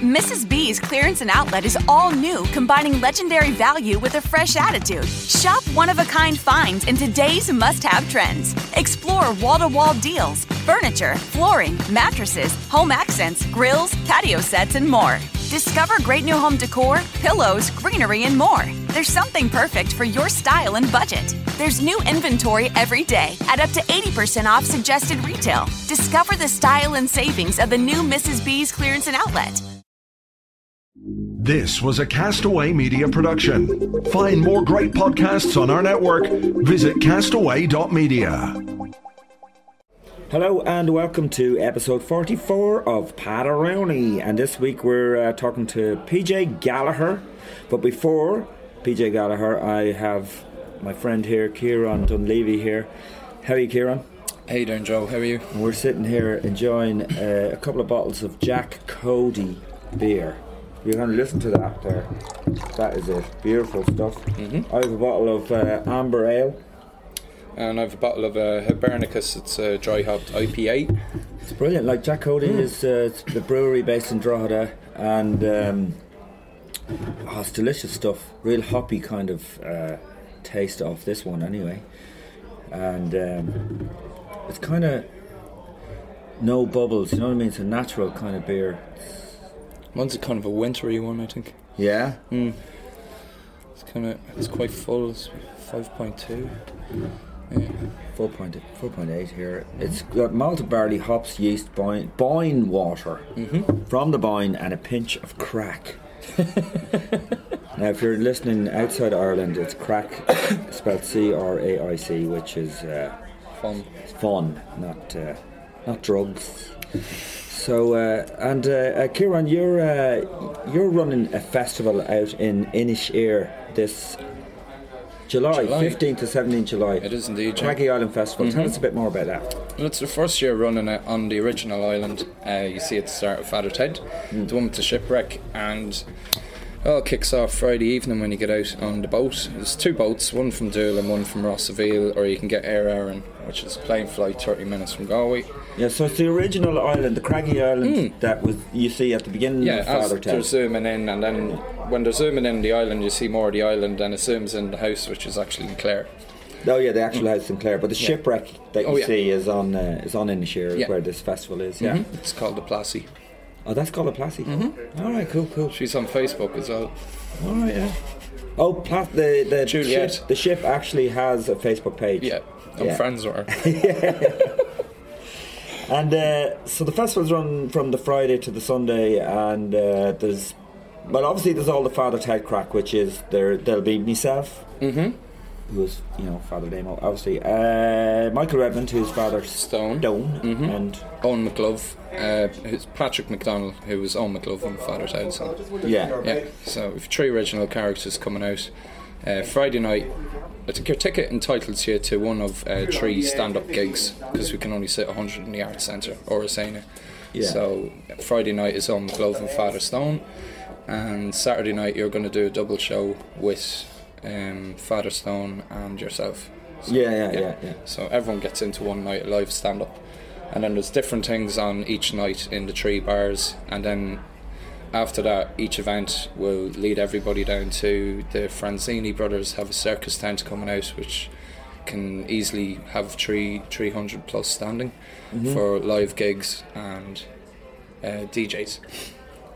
Mrs. B's clearance and outlet is all new, combining legendary value with a fresh attitude. Shop one-of-a-kind finds in today's must-have trends. Explore wall-to-wall deals, furniture, flooring, mattresses, home accents, grills, patio sets, and more. Discover great new home decor, pillows, greenery, and more. There's something perfect for your style and budget. There's new inventory every day at up to 80% off suggested retail. Discover the style and savings of the new Mrs. B's clearance and outlet. This was a Castaway Media production. Find more great podcasts on our network. Visit castaway.media. Hello and welcome to episode 44 of Padaroni. And this week we're talking to PJ Gallagher. But before PJ Gallagher, I have my friend here, Kieran Dunleavy here. How are you, Kieran? How you doing, Joe? How are you? And we're sitting here enjoying a couple of bottles of Jack Cody beer. You're going to listen to that there. That is it. Beautiful stuff. Mm-hmm. I have a bottle of amber ale. And I have a bottle of Hibernicus. It's a dry hopped IPA. It's brilliant. Like Jack Cody is the brewery based in Drogheda. And it's delicious stuff. Real hoppy kind of taste off this one anyway. And it's kind of no bubbles. You know what I mean? It's a natural kind of beer. Mine's a kind of a wintry one, I think. Yeah? Mm. It's quite full. It's 5.2. Yeah. 4.8 here. It's got malted barley, hops, yeast, bine water from the bine, and a pinch of crack. Now, if you're listening outside Ireland, it's crack, spelled C-R-A-I-C, which is fun, not drugs. So, Kieran, you're running a festival out in Inis Oírr this July. 15th to 17th July. It is indeed. Craggy Island Festival. Mm-hmm. Tell us a bit more about that. Well, it's the first year running it on the original island. You see at the start of Father Ted, the one with the shipwreck, and it kicks off Friday evening when you get out on the boat. There's two boats, one from Dool and one from Rossaville, or you can get Aer Arann, which is a plane flight 30 minutes from Galway. Yeah, so it's the original island, the Craggy Island that was you see at the beginning of Father Ted. Yeah, they're zooming in, and then when they're zooming in the island, you see more of the island, and it zooms in the house, which is actually in Clare. Oh yeah, the actual house in Clare, but the shipwreck that you see is on Inis Oírr, where this festival is. Yeah, it's called the Plassey. Oh, that's called a Plassey. Mm-hmm. All right, cool. She's on Facebook as well. All right, yeah. Oh, the ship actually has a Facebook page. Yeah, I'm friends with her. And so the festival's run from the Friday to the Sunday, and there's all the Father Ted crack, which is there'll be myself, who is Father Damo, obviously, Michael Redmond, who's Father Stone, and Owen McClough, who's Patrick McDonald, who was Owen McClough on Father Ted. So we've three original characters coming out Friday night. I think your ticket entitles you to one of three stand-up gigs, because we can only sit 100 in the Arts Centre or Orsena. So Friday night is Owen McClough and Father Stone, and Saturday night you're going to do a double show with Father Stone and yourself. So, yeah. So everyone gets into one night of live stand-up, and then there's different things on each night in the three bars, and then after that each event will lead everybody down to the Franzini brothers have a circus tent coming out, which can easily have 300 plus standing for live gigs and DJs,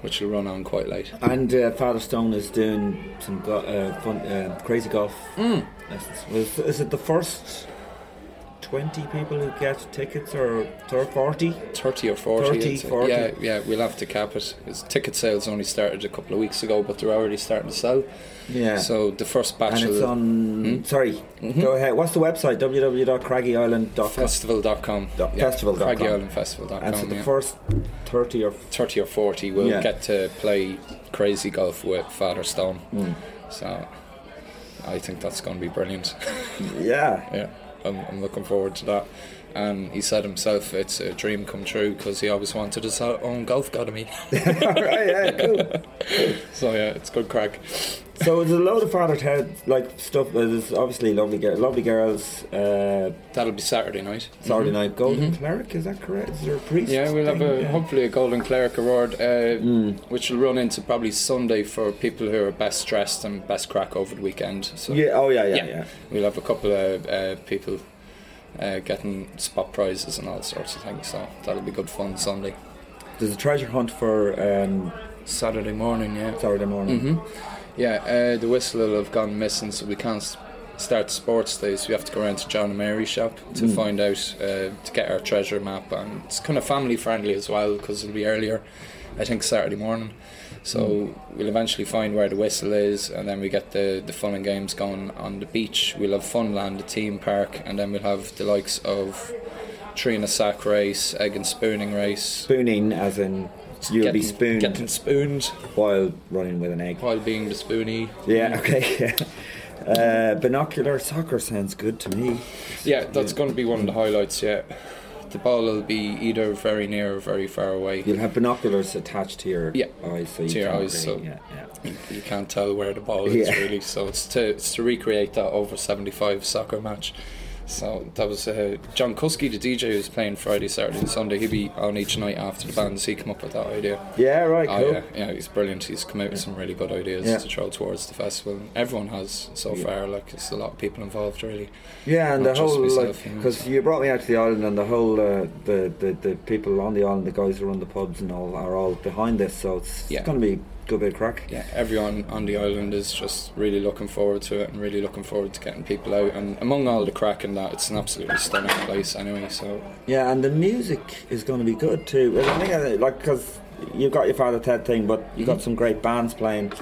which will run on quite late. And Father Stone is doing some fun, crazy golf lessons. Is it the first 20 people who get tickets, or 40? 30 or 40. 40. Yeah, we'll have to cap it. Because ticket sales only started a couple of weeks ago, but they're already starting to sell. Yeah. So the first batch and it's on... Go ahead. What's the website? www.craggyisland.com. Festival.com. Festival.com. Craggy Island Festival.com. And so the first 30 or 40 will get to play Crazy Golf with Father Stone. So I think that's going to be brilliant. I'm looking forward to that. And he said himself it's a dream come true because he always wanted his own golf academy. Cool. So yeah, it's good crack. So there's a load of Father Ted like stuff. There's obviously lovely girls. That'll be Saturday night. Saturday night, Golden Cleric, is that correct? Is there a priest? Yeah, we'll have hopefully a Golden Cleric award, which will run into probably Sunday for people who are best dressed and best crack over the weekend. So yeah. We'll have a couple of people getting spot prizes and all sorts of things. So that'll be good fun Sunday. There's a treasure hunt for Saturday morning. The whistle will have gone missing, so we can't start sports days. We have to go around to John and Mary's shop to find out, to get our treasure map. And it's kind of family friendly as well, because it'll be earlier, I think Saturday morning. So we'll eventually find where the whistle is, and then we get the fun and games going on the beach. We'll have Funland, the theme park, and then we'll have the likes of tree and a sack race, egg and spooning race. Spooning as in... You'll be spooned. Getting spooned. While running with an egg. While being the spoonie. Yeah, okay. Binocular soccer sounds good to me. Yeah, that's going to be one of the highlights, The ball will be either very near or very far away. You'll have binoculars attached to your eyes. So to your eyes, really, you can't tell where the ball is really. So it's to recreate that over 75 soccer match. So that was John Kuski, the DJ, who's playing Friday, Saturday and Sunday. He'd be on each night after the band, so he came up with that idea. Yeah, right, cool. Yeah, he's brilliant. He's come out with some really good ideas to throw towards the festival. And everyone has so far, it's a lot of people involved, really. Yeah, and not the whole, because you brought me out to the island, and the whole, the people on the island, the guys who run the pubs and all, are all behind this, so it's going to be... Good bit of crack. Yeah, everyone on the island is just really looking forward to it and really looking forward to getting people out. And among all the crack and that, it's an absolutely stunning place anyway. So yeah, and the music is going to be good too. I think because you've got your Father Ted thing, but you've got some great bands playing.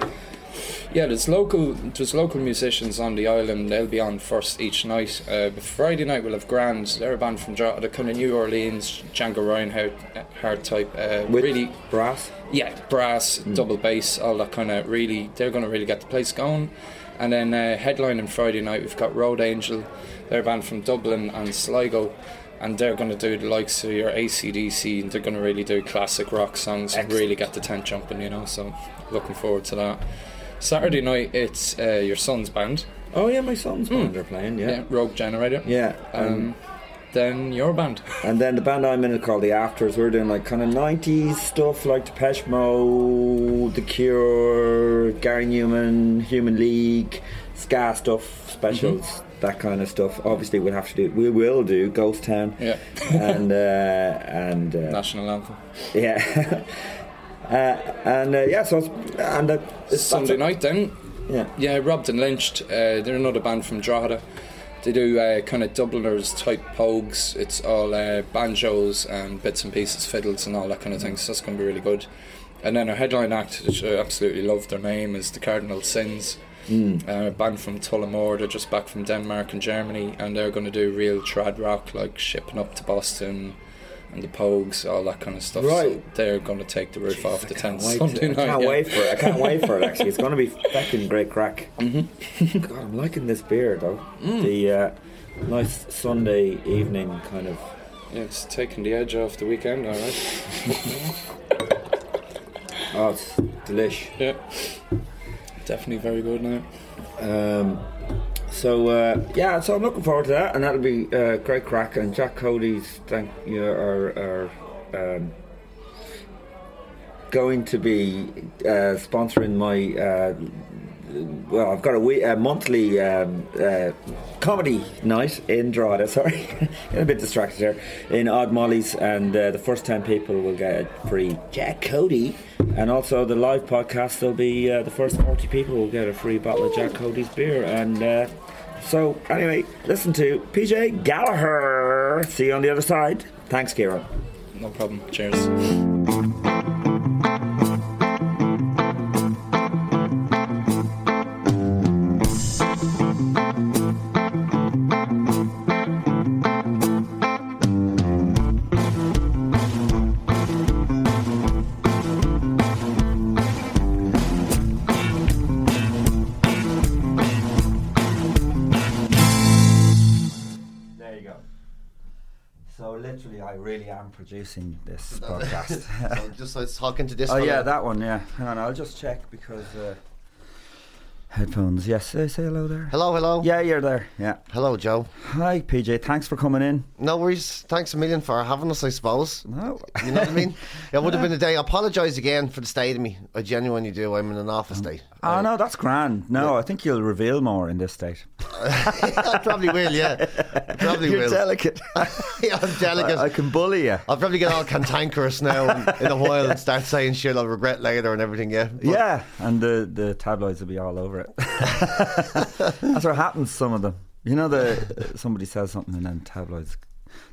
Yeah, there's local musicians on the island. They'll be on first each night. But Friday night we'll have Grand. They're a band from the kind of New Orleans, Django Reinhardt type. With really brass. Yeah, brass, double bass, all that kind of really. They're going to really get the place going. And then headlining Friday night we've got Road Angel. They're a band from Dublin and Sligo. And they're going to do the likes of your AC/DC, and they're going to really do classic rock songs. Excellent. And really get the tent jumping, so looking forward to that. Saturday night, it's your son's band. Oh, yeah, my son's band are playing, yeah. Rogue Generator. Yeah. Then your band. And then the band I'm in is called The Afters. We're doing, kind of 90s stuff, like Depeche Mode, The Cure, Gary Newman, Human League, ska stuff, specials, that kind of stuff. Obviously, we will do Ghost Town. Yeah. And National Anthem. Yeah. It's Sunday night then. Yeah, Robbed and Lynched. They're another band from Drogheda. They do kind of Dubliners type pogues. It's all banjos and bits and pieces, fiddles and all that kind of thing. So that's going to be really good. And then our headline act, which I absolutely love their name, is the Cardinal Sins. A band from Tullamore. They're just back from Denmark and Germany, and they're going to do real trad rock, like Shipping Up to Boston. And the pogues, all that kind of stuff. Right. So they're going to take the roof off the tent Sunday night. I can't wait for it, actually. It's going to be fucking great crack. God, I'm liking this beer, though. The nice Sunday evening kind of... Yeah, it's taking the edge off the weekend, all right. Oh, it's delish. Yeah. Definitely very good now. So I'm looking forward to that, and that'll be great crack. And Jack Cody's going to be sponsoring my I've got a monthly comedy night in Drogheda. Sorry, I'm a bit distracted here. In Odd Molly's, and the first 10 people will get a free Jack Cody. And also the live podcast, there'll be the first 40 people will get a free bottle of Jack Cody's beer. And so anyway, listen to PJ Gallagher. Gary. See you on the other side. Thanks, Kieran. No problem. Cheers. Producing this podcast. So just so it's talking to this. Oh, one. Yeah, that one. Yeah, hang on, I'll just check because headphones. Yes, say hello there. Hello, hello. Yeah, you're there. Yeah. Hello, Joe. Hi, PJ. Thanks for coming in. No worries. Thanks a million for having us. I suppose. No, you know what I mean. It would have been a day. I apologise again for the state of me. I genuinely do. I'm in an office state. Oh no, that's grand. No, yeah. I think you'll reveal more in this state. I probably will, yeah. I probably You're will. Delicate. Yeah, I'm delicate. I can bully you. I'll probably get all cantankerous now in a while and start saying shit I'll regret later and everything, yeah. But yeah, and the tabloids will be all over it. That's what happens to some of them. You know, somebody says something and then tabloids...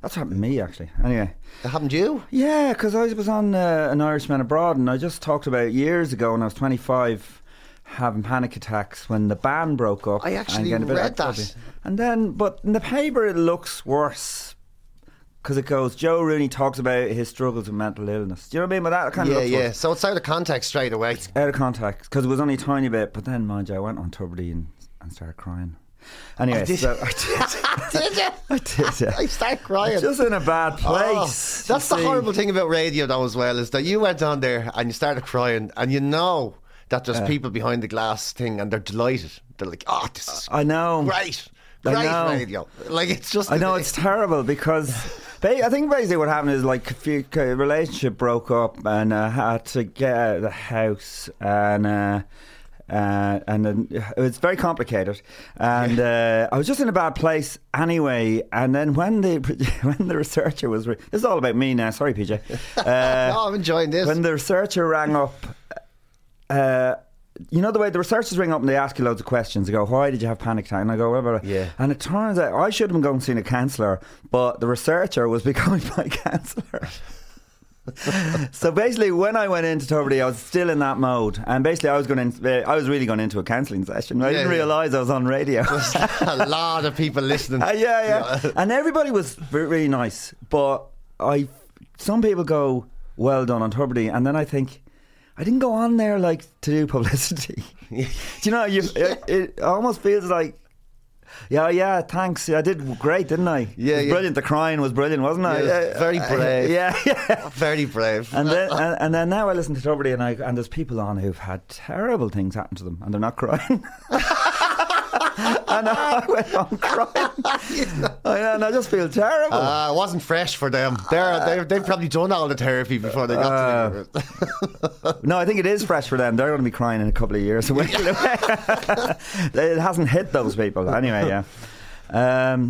That's happened to me, actually. Anyway. It happened to you? Yeah, because I was on An Irishman Abroad, and I just talked about years ago when I was 25... having panic attacks when the band broke up. I actually read that. And then, but in the paper it looks worse because it goes, Joe Rooney talks about his struggles with mental illness. Do you know what I mean? But that kind of looks worse. So it's out of context straight away. It's out of context because it was only a tiny bit, but then, mind you, I went on Tuberty and started crying. Anyway, I did. I started crying. Just in a bad place. Oh, that's the horrible thing about radio though as well, is that you went on there and you started crying and you know that there's people behind the glass thing and they're delighted. They're like, oh, this is great radio. Like, it's just... I know, it's terrible because I think basically what happened is like a relationship broke up and I had to get out of the house and it was very complicated and I was just in a bad place anyway, and then when the researcher was... this is all about me now, sorry PJ. No, I'm enjoying this. When the researcher rang up... you know the way the researchers ring up and they ask you loads of questions. They go, why did you have panic attack? And I go, whatever. Yeah. And it turns out I should have been going and seen a counsellor, but the researcher was becoming my counsellor. So basically when I went into Tuberty I was still in that mode, and basically I was really going into a counselling session. I didn't realise I was on radio. There's a lot of people listening. And everybody was really nice, but some people go, well done on Tuberty, and then I think I didn't go on there like to do publicity. Do you know, it almost feels like, yeah, thanks. I did great, didn't I? Yeah. Brilliant. The crying was brilliant, wasn't it? Yeah, very brave. Yeah. Very brave. And then and then now I listen to Tuberty and there's people on who've had terrible things happen to them and they're not crying. And I went on crying. And I just feel terrible. It wasn't fresh for them. They've probably done all the therapy before they got to the... No, I think it is fresh for them. They're going to be crying in a couple of years. It hasn't hit those people. Anyway, yeah.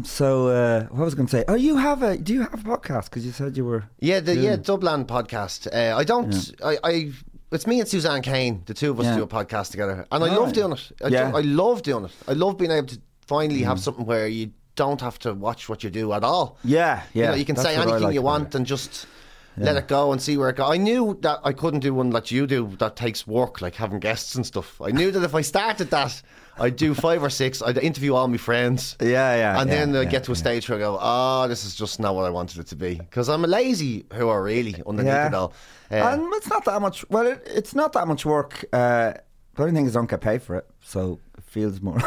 So what was I going to say? Oh, do you have a podcast? Because you said you were... Yeah, Dublin podcast. I don't... Yeah. It's me and Suzanne Kane, the two of us do a podcast together. And I love doing it. I love doing it. I love being able to finally have something where you don't have to watch what you do at all. Yeah, yeah. You know, you can say anything you want and just let it go and see where it goes. I knew that I couldn't do one like you do that takes work, like having guests and stuff. I knew that if I started that, I'd do 5 or 6, I'd interview all my friends. And then I'd get to a stage where I go, this is just not what I wanted it to be. Because I'm a lazy hooer, really, underneath it all. And it's not that much. Well, it's not that much work. The only thing is, I don't get paid for it, so it feels more.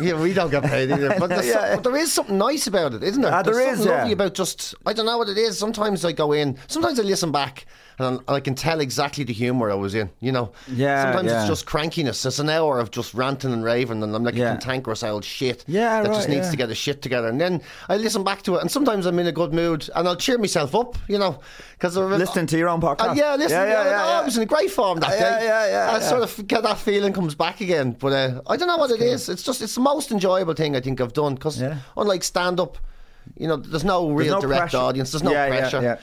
We don't get paid either. But but there is something nice about it, isn't there? There's something lovely about just, I don't know what it is. Sometimes I go in, sometimes I listen back, and I can tell exactly the humour I was in. You know. Yeah. Sometimes it's just crankiness. It's an hour of just ranting and raving, and I'm like a cantankerous old shit that just needs to get his shit together. And then I listen back to it, and sometimes I'm in a good mood, and I'll cheer myself up. You know, because listening to your own podcast. I was in a great form that day. Sort of get that feeling comes back again, but I don't know what it is. It's the most enjoyable thing I think I've done, because unlike stand-up, you know, there's no real direct audience. There's no pressure. Yeah.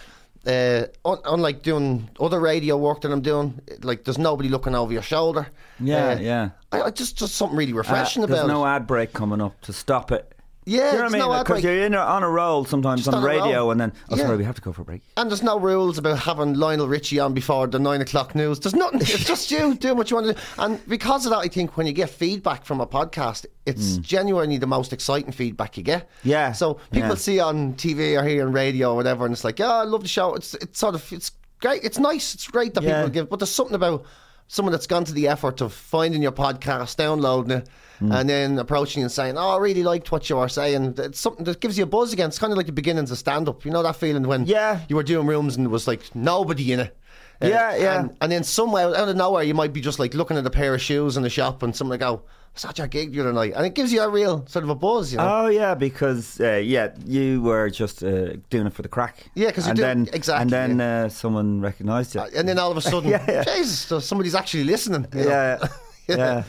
Unlike doing other radio work that I'm doing, like there's nobody looking over your shoulder. Yeah, yeah. I just something really refreshing about it. There's no ad break coming up to stop it. Yeah, do you know what I mean? Because you're on a roll sometimes on the radio, and then sorry, we have to go for a break. And there's no rules about having Lionel Richie on before the 9 o'clock news. There's nothing. It's just you doing what you want to do. And because of that, I think when you get feedback from a podcast, it's genuinely the most exciting feedback you get. Yeah. So people see on TV or hear on radio or whatever, and it's like, yeah, I love the show. It's great. It's nice. It's great that people give. But there's something about someone that's gone to the effort of finding your podcast, downloading it, and then approaching you and saying, oh, I really liked what you were saying. It's something that gives you a buzz again. It's kind of like the beginnings of stand-up. You know that feeling when you were doing rooms and there was like nobody in it? And then somewhere out of nowhere, you might be just like looking at a pair of shoes in the shop and someone will go, I saw your gig the other night. And it gives you a real sort of a buzz, you know? Oh, yeah, because, you were just doing it for the crack. Yeah, because exactly. And then someone recognised you. And then all of a sudden, Jesus, somebody's actually listening. You know?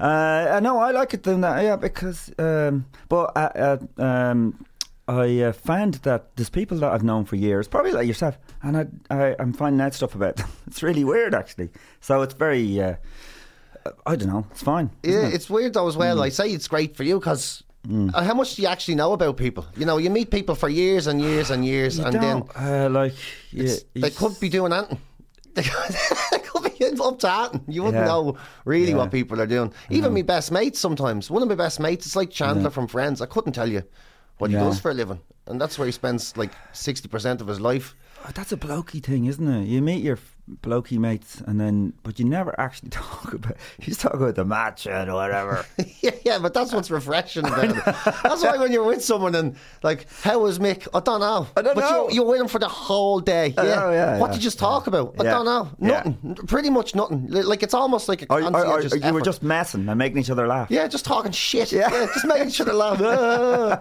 No, I like it doing that, because... I found that there's people that I've known for years, probably like yourself, and I'm finding out stuff about them. It's really weird, actually. So it's very... I don't know. It's fine. Yeah, it's weird though as well. I say it's great for you because how much do you actually know about people? You know, you meet people for years and years and years, and then they could be doing anything. They could be up to anything. You wouldn't know really what people are doing. Even my best mates sometimes. One of my best mates, it's like Chandler from Friends. I couldn't tell you what he does for a living, and that's where he spends like 60% of his life. Oh, that's a blokey thing, isn't it? You meet your blokey mates and then, but you never actually talk about. You just talk about the match and whatever. But that's what's refreshing about it. That's why when you're with someone and like, how was Mick? I don't know. You're with him for the whole day. What did you just talk about? I don't know. Nothing. Pretty much nothing. Like it's almost like a conscientious effort. You were just messing and making each other laugh. Yeah, just talking shit. Yeah, just making each other laugh.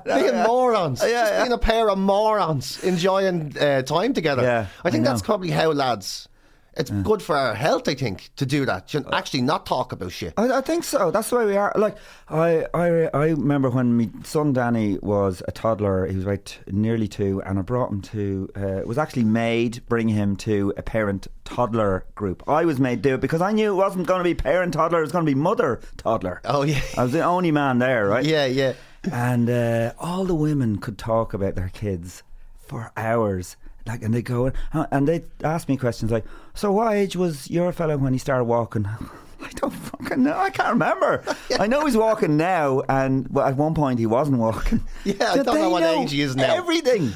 Being morons. Just being a pair of morons enjoying time together. Yeah, I think that's probably how lads. It's good for our health, I think, to do that. To actually not talk about shit. I think so. That's the way we are. Like I remember when my son Danny was a toddler. He was about nearly 2, and I brought him to. It was actually made bring him to a parent toddler group. I was made do it because I knew it wasn't going to be parent toddler. It was going to be mother toddler. Oh yeah, I was the only man there, right? Yeah. And all the women could talk about their kids for hours. Like, and they go and they ask me questions like, so what age was your fella when he started walking? I don't fucking know. I can't remember. I know he's walking now, and at one point he wasn't walking. Yeah, I don't know what age he is now. Everything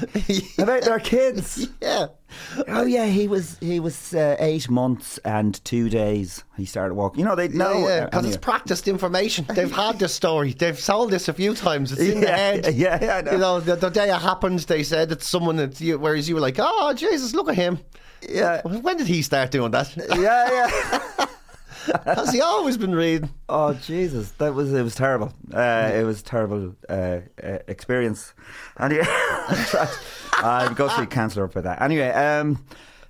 about their kids. Yeah. Oh yeah, he was 8 months and 2 days. He started walking. You know they know because it's practiced information. They've had this story. They've sold this a few times. It's in their head. Yeah, I know. You know the day it happened, they said it's someone that. Whereas you were like, oh Jesus, look at him. Yeah. When did he start doing that? Yeah. Has he always been reading? Oh Jesus, it was terrible. It was a terrible experience. Anyway, I've got to be counsellor for that. Anyway,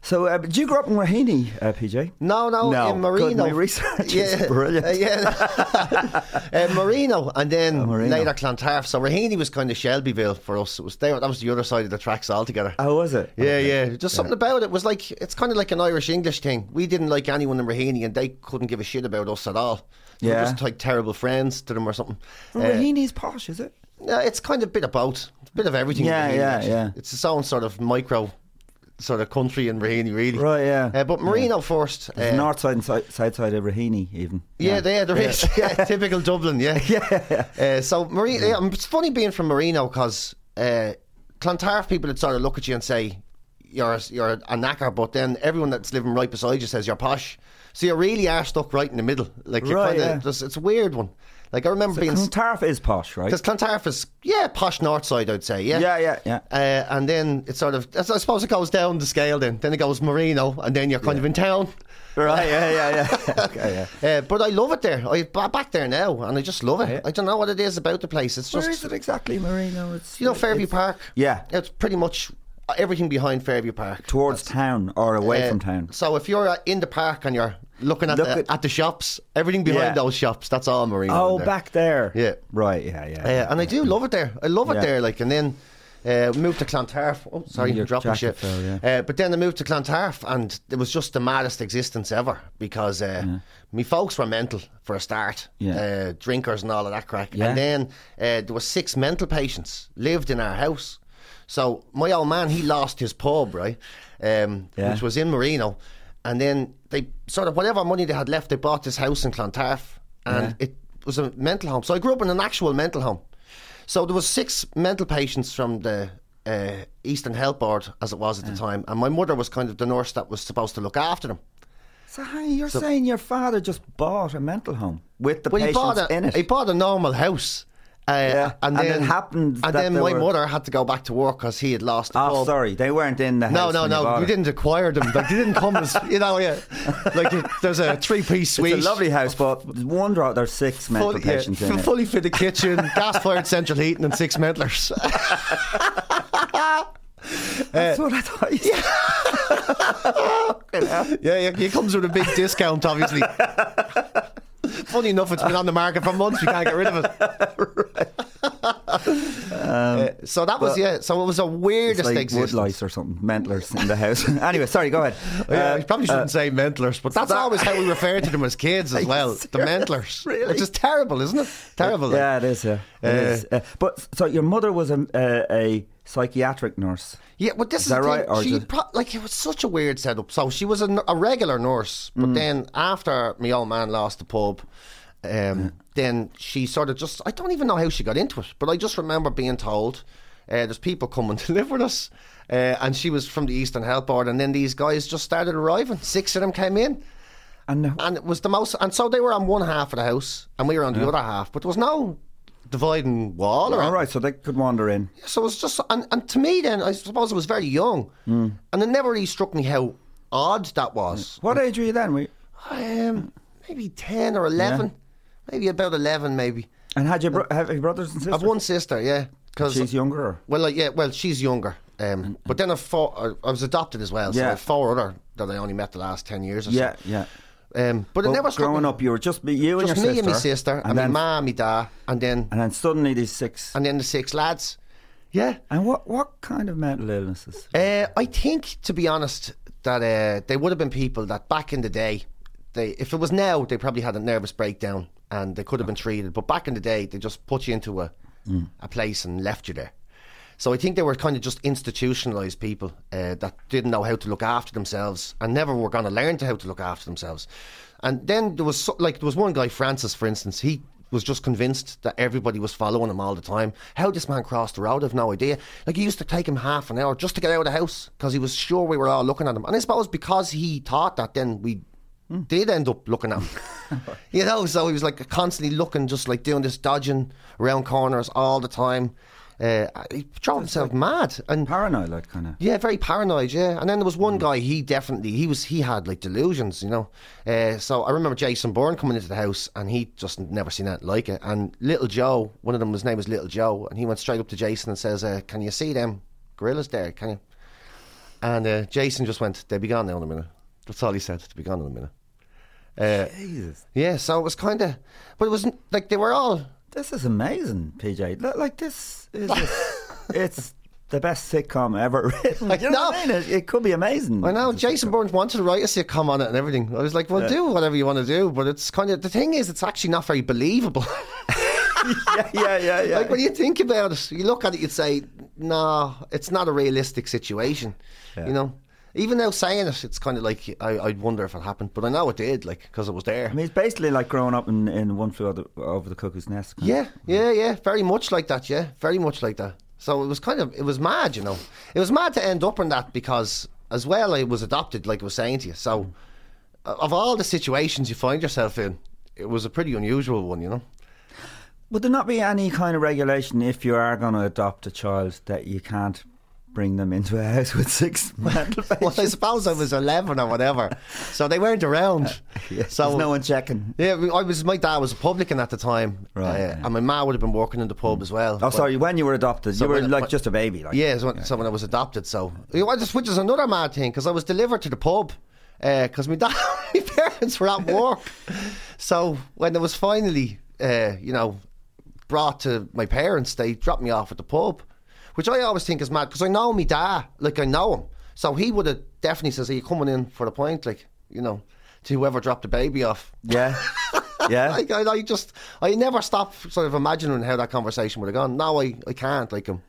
so did you grow up in Rohini, PJ? No, in Marino. Good, my research is brilliant. Marino, and then later Clontarf. So Rohini was kind of Shelbyville for us. It was there. That was the other side of the tracks altogether. Oh, was it? Yeah. Just something about it was like it's kind of like an Irish English thing. We didn't like anyone in Rohini, and they couldn't give a shit about us at all. We were just like terrible friends to them or something. Rohini's posh, is it? Yeah, it's kind of a bit of both, a bit of everything. Yeah. It's its own sort of micro. Sort of country in Rohini, really. Right, yeah. But Marino first. North side and south side of Rohini, even. Yeah, there is. Yeah, typical Dublin, yeah. So, Marino, it's funny being from Marino because Clontarf people would sort of look at you and say, you're a knacker, but then everyone that's living right beside you says you're posh. So you really are stuck right in the middle. Like, you're it's a weird one. Like I remember being Clontarf is posh, right? Because Clontarf is posh north side, I'd say. Yeah. And then it's sort of, I suppose it goes down the scale. Then it goes Marino, and then you're kind of in town, right? Yeah. Okay, but I love it there. I'm back there now, and I just love it. Yeah. I don't know what it is about the place. It's just where is it exactly, Marino? It's Fairview Park. Yeah, it's pretty much. Everything behind Fairview Park. Towards town or away from town. So if you're in the park and you're looking at the shops, everything behind those shops, that's all Marino. Oh, back there. Yeah. Right, yeah. And I do love it there. I love it there. Like, and then Moved to Clontarf. Oh, sorry, you dropped shit. Fell, yeah. But then I moved to Clontarf, and it was just the maddest existence ever because me folks were mental for a start, drinkers and all of that crack. Yeah. And then there were 6 mental patients lived in our house. So my old man, he lost his pub, right, which was in Marino, and then they sort of whatever money they had left, they bought this house in Clontarf, and it was a mental home. So I grew up in an actual mental home. So there was 6 mental patients from the Eastern Health Board, as it was at the time, and my mother was kind of the nurse that was supposed to look after them. So you're saying your father just bought a mental home with the patients in it? He bought a normal house. And then it happened. And then my mother had to go back to work because he had lost the pub. Sorry, they weren't in the house. No, we didn't acquire them. Like, they didn't come as, you know, like there's a 3-piece suite. It's a lovely house, but one draw, there's 6 mental patients in it. Fully fitted kitchen, gas-fired central heating and 6 mentalers. That's what I thought you said. Yeah, he comes with a big discount, obviously. Funny enough, it's been on the market for months. We can't get rid of it. So that was So it was the weirdest thing. Like wood lice or something, mentlers in the house. Anyway, sorry, go ahead. You probably shouldn't say mentlers, but that's always how we referred to them as kids as well. The mentlers, really? Which is terrible, isn't it? Terrible. Yeah, it is. Yeah, it is. But so your mother was a psychiatric nurse. Yeah, but this is that right? Or she it was such a weird setup. So she was a regular nurse, but then after my old man lost the pub, then she sort of just, I don't even know how she got into it, but I just remember being told there's people coming to live with us, and she was from the Eastern Health Board, and then these guys just started arriving. 6 of them came in. And it was the most, and so they were on one half of the house and we were on the other half, but there was no dividing wall. All right, so they could wander in. So it was just, and to me then, I suppose I was very young, and it never really struck me how odd that was. What age were you then? Maybe 10 or 11, maybe about 11 maybe. And have you brothers and sisters? I've one sister, because she's younger. She's younger. But then I was adopted as well, so I have 4 other that I only met the last 10 years or so. Yeah. But it never struck growing me. Up, you were just you and your sister. Just me and my sister, and then my mum, my dad, and then suddenly these 6, and then the 6 lads. Yeah. And what kind of mental illnesses? I think, to be honest, that they would have been people that back in the day, if it was now, they probably had a nervous breakdown and they could have been treated. But back in the day, they just put you into a place and left you there. So I think they were kind of just institutionalised people that didn't know how to look after themselves and never were going to learn how to look after themselves. And then there was one guy, Francis, for instance. He was just convinced that everybody was following him all the time. How this man crossed the road, I've no idea. Like, it used to take him half an hour just to get out of the house because he was sure we were all looking at him. And I suppose because he thought that, then we did end up looking at him. So he was like constantly looking, just like doing this dodging around corners all the time. He drove himself mad and paranoid, like, kind of. Yeah, very paranoid. Yeah, and then there was one guy. He had like delusions, you know. So I remember Jason Byrne coming into the house, and he just never seen that like it. And Little Joe, one of them, his name was Little Joe, and he went straight up to Jason and says, "Can you see them gorillas there? Can you?" And Jason just went, "They'll be gone now in a minute." That's all he said. "They'll be gone in a minute." Jesus. Yeah. So it was kind of, but it wasn't like they were all. This is amazing, PJ. Like, this is it's the best sitcom ever written. Like, you know what I mean? It could be amazing. I know. Jason Byrne wanted to write a sitcom on it and everything. I was like, well, do whatever you want to do, but it's kind of, the thing is, it's actually not very believable. Yeah. Like, when you think about it, you look at it, you'd say, no, it's not a realistic situation, you know? Even though saying it, it's kind of like I'd wonder if it happened, but I know it did, like, because it was there. I mean, it's basically like growing up in One Flew Over the Cuckoo's Nest. Yeah, very much like that. Yeah, very much like that. So it was mad, you know. It was mad to end up in that because, as well, I was adopted, like I was saying to you. So, of all the situations you find yourself in, it was a pretty unusual one, you know. Would there not be any kind of regulation if you are going to adopt a child that you can't bring them into a house with 6 mental patients? Well, I suppose I was 11 or whatever, so they weren't around. So there's no one checking. Yeah, my dad was a publican at the time, right? And my ma would have been working in the pub as well. When you were adopted, so you were like just a baby. Like, when I was adopted, so which is another mad thing because I was delivered to the pub because my parents were at work. So when I was finally, brought to my parents, they dropped me off at the pub. which I always think is mad, because I know me dad, like I know him, so he would have definitely says, are you coming in for a pint, like, you know, to whoever dropped the baby off. Yeah. Yeah. I never stop sort of imagining how that conversation would have gone. Now I can't, like, I'm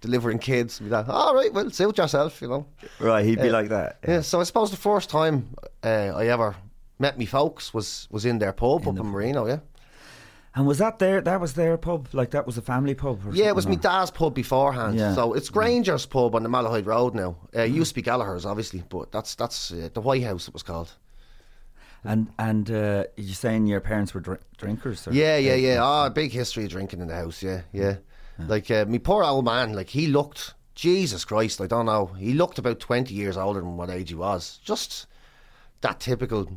delivering kids and be like, all right, well, suit yourself, you know. Right, he'd be like that. Yeah. So I suppose the first time I ever met me folks was in their pub in Marino, yeah. And was that there? That was their pub? Like, that was a family pub? Yeah, it was me dad's pub beforehand. Yeah. So it's Granger's pub on the Malahide Road now. It used to be Gallagher's, obviously, but that's the White House, it was called. And you're saying your parents were drinkers? Or yeah. Oh, big history of drinking in the house, yeah. Like, me poor old man, like, he looked, Jesus Christ, I don't know, he looked about 20 years older than what age he was. Just that typical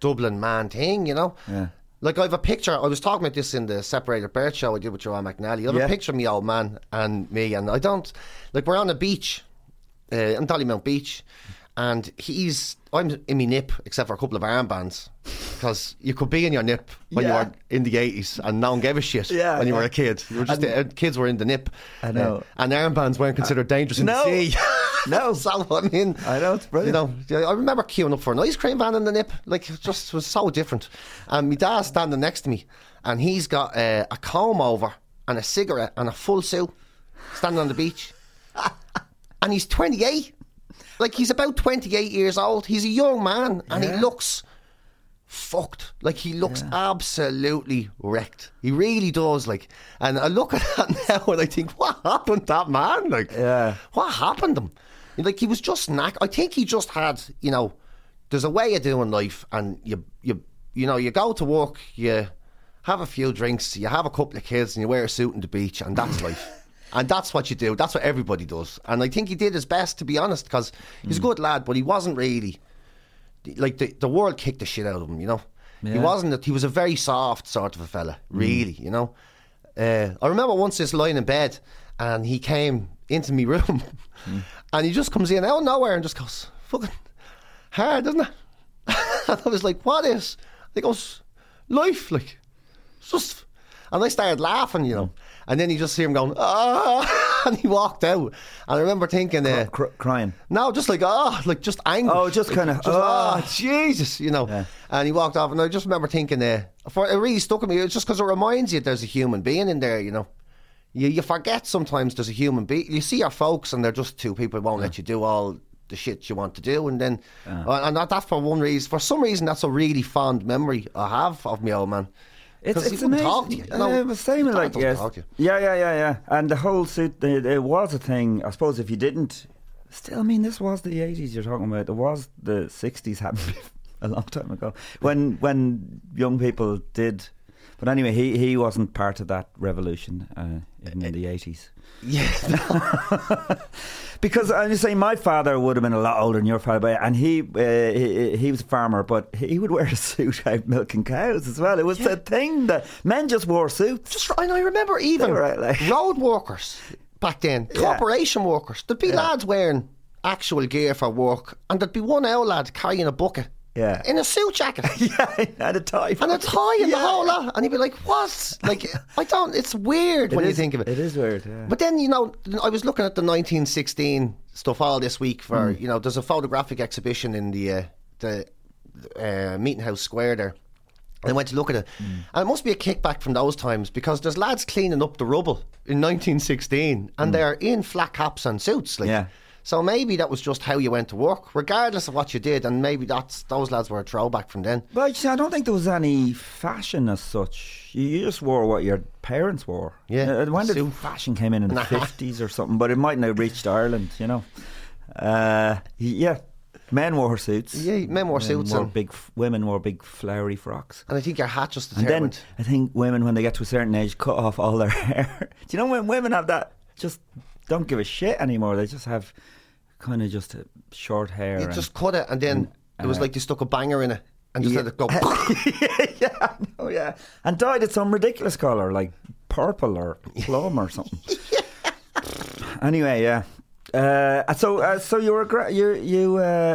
Dublin man thing, you know? Yeah. Like, I have a picture, I was talking about this in the Separated Birth show I did with Joanne McNally. I have a picture of me old man and me, and I don't, like, we're on a beach, on Dollymount Beach, and I'm in my nip, except for a couple of armbands, because you could be in your nip when you were in the 80s and no one gave a shit when you were a kid. You were just kids were in the nip. I know. And armbands weren't considered dangerous in the sea. No. So, I mean, I know, it's brilliant. You know, I remember queuing up for an ice cream van in the nip. Like, it just was so different. And my dad's standing next to me, and he's got a comb over and a cigarette and a full suit standing on the beach. And he's 28. Like, he's about 28 years old. He's a young man, and he looks fucked. Like, he looks absolutely wrecked. He really does. Like, and I look at that now and I think, what happened to that man? Like, what happened to him? Like, he was just knackered. I think he just had, you know, there's a way of doing life, and you know, you go to work, you have a few drinks, you have a couple of kids, and you wear a suit on the beach, and that's life. And that's what you do. That's what everybody does. And I think he did his best, to be honest, because he's a good lad, but he wasn't really... Like, the world kicked the shit out of him, you know? Yeah. He was a very soft sort of a fella, really, you know? I remember once just lying in bed, and he came into my room, and he just comes in out of nowhere and just goes, fucking hard, isn't it? And I was like, what is? He goes, life, like, it's just... And I started laughing, you know. And then you just hear him going, ah, and he walked out. And I remember thinking... crying? No, just like, ah, oh, like just angry. Oh, just kind of, ah, oh, Jesus, you know. Yeah. And he walked off, and I just remember thinking, it really stuck with me. It's just because it reminds you there's a human being in there, you know. You forget sometimes there's a human being. You see your folks, and they're just two people who won't let you do all the shit you want to do. And then, and that's for one reason. For some reason, that's a really fond memory I have of me old man. It's amazing. Yeah. And the whole suit, it was a thing. I suppose if you didn't, still, I mean, this was the 80s you're talking about. It was the 60s happened a long time ago when young people did. But anyway, he wasn't part of that revolution in the 80s. Yeah. No. Because I'm just saying, my father would have been a lot older than your father, and he was a farmer, but he would wear a suit out milking cows as well. It was the thing that men just wore suits. And I remember even road workers back then, corporation workers, there'd be lads wearing actual gear for work, and there'd be one old lad carrying a bucket. Yeah. In a suit jacket. And a tie. And a tie and the whole lot. And he'd be like, what? Like, I don't, it's weird when you think of it. It is weird, yeah. But then, you know, I was looking at the 1916 stuff all this week for, you know, there's a photographic exhibition in the Meeting House Square there. And I went to look at it. And it must be a kickback from those times, because there's lads cleaning up the rubble in 1916 and they're in flat caps and suits. Like, so maybe that was just how you went to work, regardless of what you did, and maybe those lads were a throwback from then. Well, I don't think there was any fashion as such. You just wore what your parents wore. Yeah. When did fashion came in the 50s or something? But it mightn't have reached Ireland, you know. Men wore suits. Yeah, men wore suits. Women wore big flowery frocks. And I think your hat just determined. And then I think women, when they get to a certain age, cut off all their hair. Do you know when women have that? Just don't give a shit anymore. They just have... kind of just short hair. You just cut it, and then it was like they stuck a banger in it and just let it go. And dyed it some ridiculous colour, like purple or plum or something. Anyway, so you were you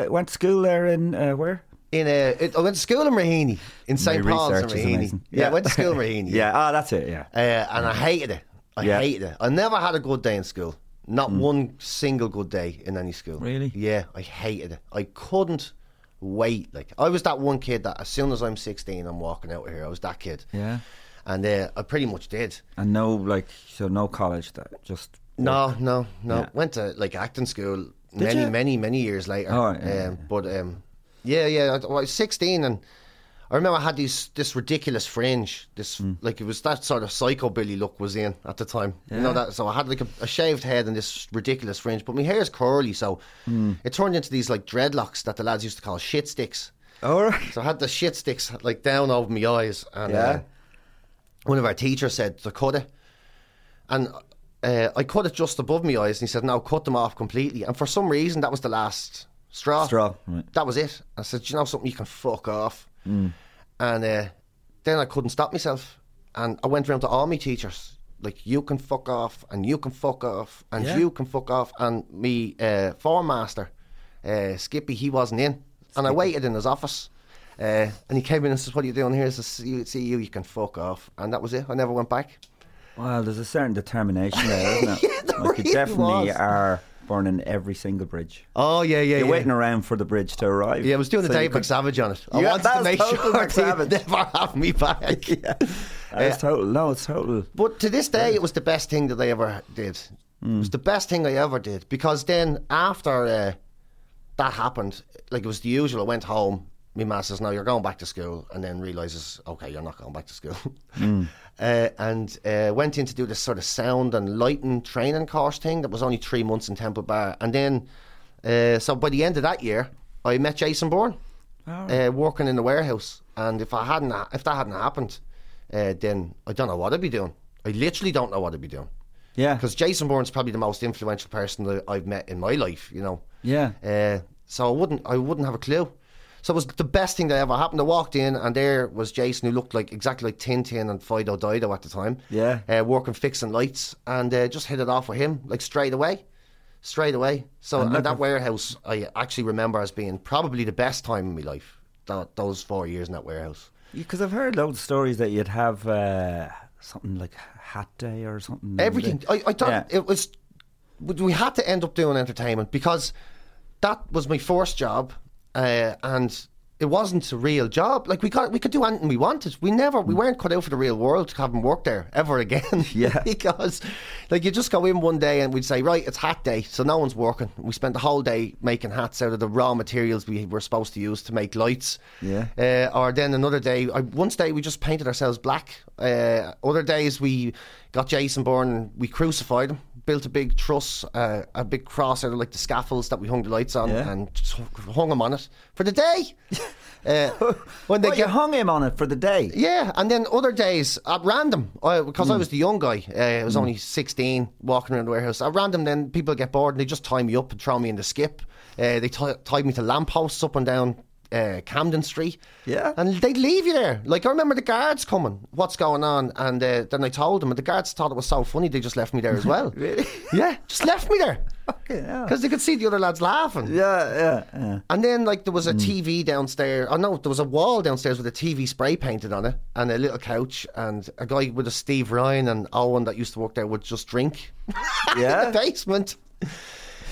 went to school there in where? I went to school in Rohini, in St. Paul's in Rohini. Yeah, I went to school in Rohini. That's it. And I hated it. I never had a good day in school. Not one single good day in any school. Really? Yeah, I hated it. I couldn't wait. Like, I was that one kid that as soon as I'm 16, I'm walking out of here. I was that kid. Yeah. And I pretty much did. And no college, that just... No. Yeah. Went to, acting school many years later. Oh, yeah. I was 16 and I remember I had this ridiculous fringe. It was that sort of psychobilly look was in at the time. Yeah. You know that. So I had a shaved head and this ridiculous fringe, but my hair is curly, so it turned into these dreadlocks that the lads used to call shit sticks. All right. So I had the shit sticks down over my eyes, and one of our teachers said to cut it, and I cut it just above my eyes, and he said, "No, cut them off completely." And for some reason, that was the last straw. Right. That was it. I said, "You know something, you can fuck off." Mm. And then I couldn't stop myself, and I went round to all my teachers you can fuck off, and you can fuck off, and you can fuck off. And me form master Skippy, he wasn't in, and I waited in his office, and he came in and says, "What are you doing here?" I says, see you can fuck off. And that was it. I never went back. Well, there's a certain determination there, isn't it? Yeah, there really definitely was. Are burning every single bridge. Oh, yeah. You're waiting around for the bridge to arrive. Yeah, I was doing the Dave McSavage on it. I wanted to make sure he'd never have me back. Yeah. It's total. But to this day, it was the best thing that I ever did. It was the best thing I ever did, because then after that happened, it was the usual, I went home, my ma says, "No, you're going back to school," and then realises, okay, you're not going back to school. And went in to do this sort of sound and lighting training course thing that was only 3 months in Temple Bar. And then, so by the end of that year, I met Jason Byrne, working in the warehouse. And if that hadn't happened, then I don't know what I'd be doing. I literally don't know what I'd be doing. Yeah. Because Jason Byrne's probably the most influential person that I've met in my life, you know. Yeah. So I wouldn't have a clue. So it was the best thing that ever happened. I walked in and there was Jason, who looked exactly like Tintin and Fido Dido at the time. Yeah. Working, fixing lights, and just hit it off with him, straight away. So and that warehouse, I actually remember as being probably the best time in my life, those 4 years in that warehouse. Because I've heard loads of stories that you'd have something like hat day or something. Everything. I thought it was... We had to end up doing entertainment, because that was my first job. And it wasn't a real job. We could do anything we wanted. We weren't cut out for the real world, having worked there ever again. Yeah. Because you just go in one day and we'd say, right, it's hat day, so no one's working. We spent the whole day making hats out of the raw materials we were supposed to use to make lights. Yeah. Or then another day, one day we just painted ourselves black. Other days we got Jason Byrne and we crucified him. Built a big truss, a big cross out of the scaffolds that we hung the lights on, and just hung him on it for the day. You hung him on it for the day? Yeah, and then other days at random, because I was the young guy, I was only 16, walking around the warehouse. At random, then people get bored and they just tie me up and throw me in the skip. They tied me to lampposts up and down Camden Street, and they'd leave you there. I remember the guards coming, "What's going on?" And then I told them, and the guards thought it was so funny they just left me there as well. Really? Yeah, just left me there because they could see the other lads laughing. Yeah. And then there was a TV downstairs. Oh no, there was a wall downstairs with a TV spray painted on it, and a little couch, and a guy with a Steve Ryan and Owen that used to work there would just drink in the basement.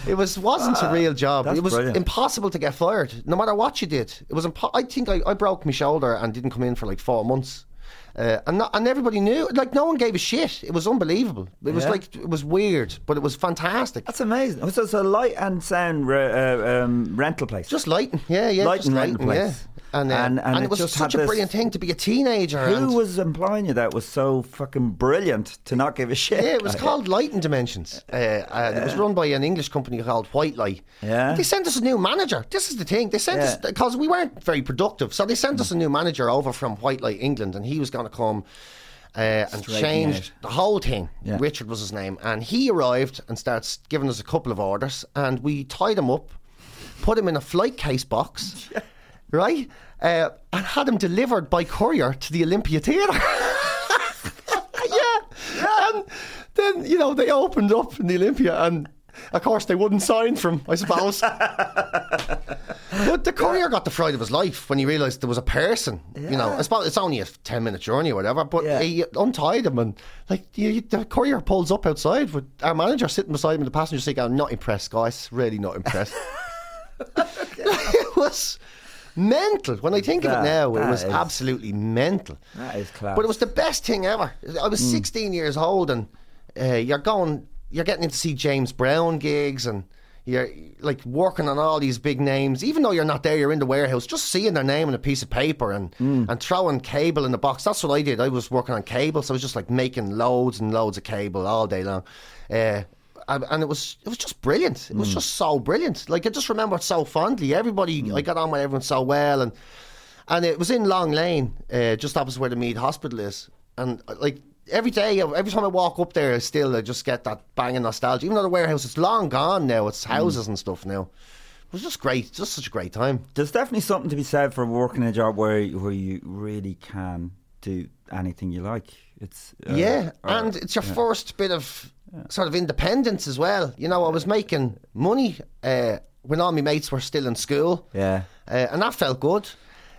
It wasn't a real job. It was impossible to get fired, no matter what you did. It was I think I broke my shoulder and didn't come in for 4 months, and everybody knew. No one gave a shit. It was unbelievable. It was it was weird, but it was fantastic. That's amazing. So it's a light and sound rental place. Just lighting, lighting rental place. Yeah. And it was just such a brilliant thing to be a teenager. Who was employing you that was so fucking brilliant to not give a shit? Yeah, it was called Lighting Dimensions. It was run by an English company called White Light. Yeah. They sent us a new manager. This is the thing. They sent us, because we weren't very productive, so they sent us a new manager over from White Light, England, and he was going to come and changed the whole thing. Yeah. Richard was his name. And he arrived and starts giving us a couple of orders, and we tied him up, put him in a flight case box. Yeah. Right? And had him delivered by courier to the Olympia Theatre. And then, they opened up in the Olympia, and of course they wouldn't sign for him, I suppose. But the courier got the fright of his life when he realised there was a person. Yeah. You know, I suppose it's only a 10-minute journey or whatever, but he untied him, and like the courier pulls up outside with our manager sitting beside him in the passenger seat going, not impressed, guys, really not impressed. It was mental. When I think of it now, it was absolutely mental. That is class. But it was the best thing ever. I was 16 years old, and you're getting in to see James Brown gigs, and you're like working on all these big names. Even though you're not there, you're in the warehouse just seeing their name on a piece of paper and throwing cable in the box. That's what I did. I was working on cable, so I was just like making loads and loads of cable all day long. And it was just brilliant. It was just so brilliant. Like, I just remember it so fondly. Everybody, I got on with everyone so well. And it was in Long Lane, just opposite where the Mead Hospital is. And like every time I walk up there, I just get that banging nostalgia. Even though the warehouse is long gone now, it's houses and stuff now. It was just great. Just such a great time. There's definitely something to be said for working in a job where you really can do anything you like. It's and it's your first bit of sort of independence as well. You know, I was making money when all my mates were still in school. Yeah, and that felt good.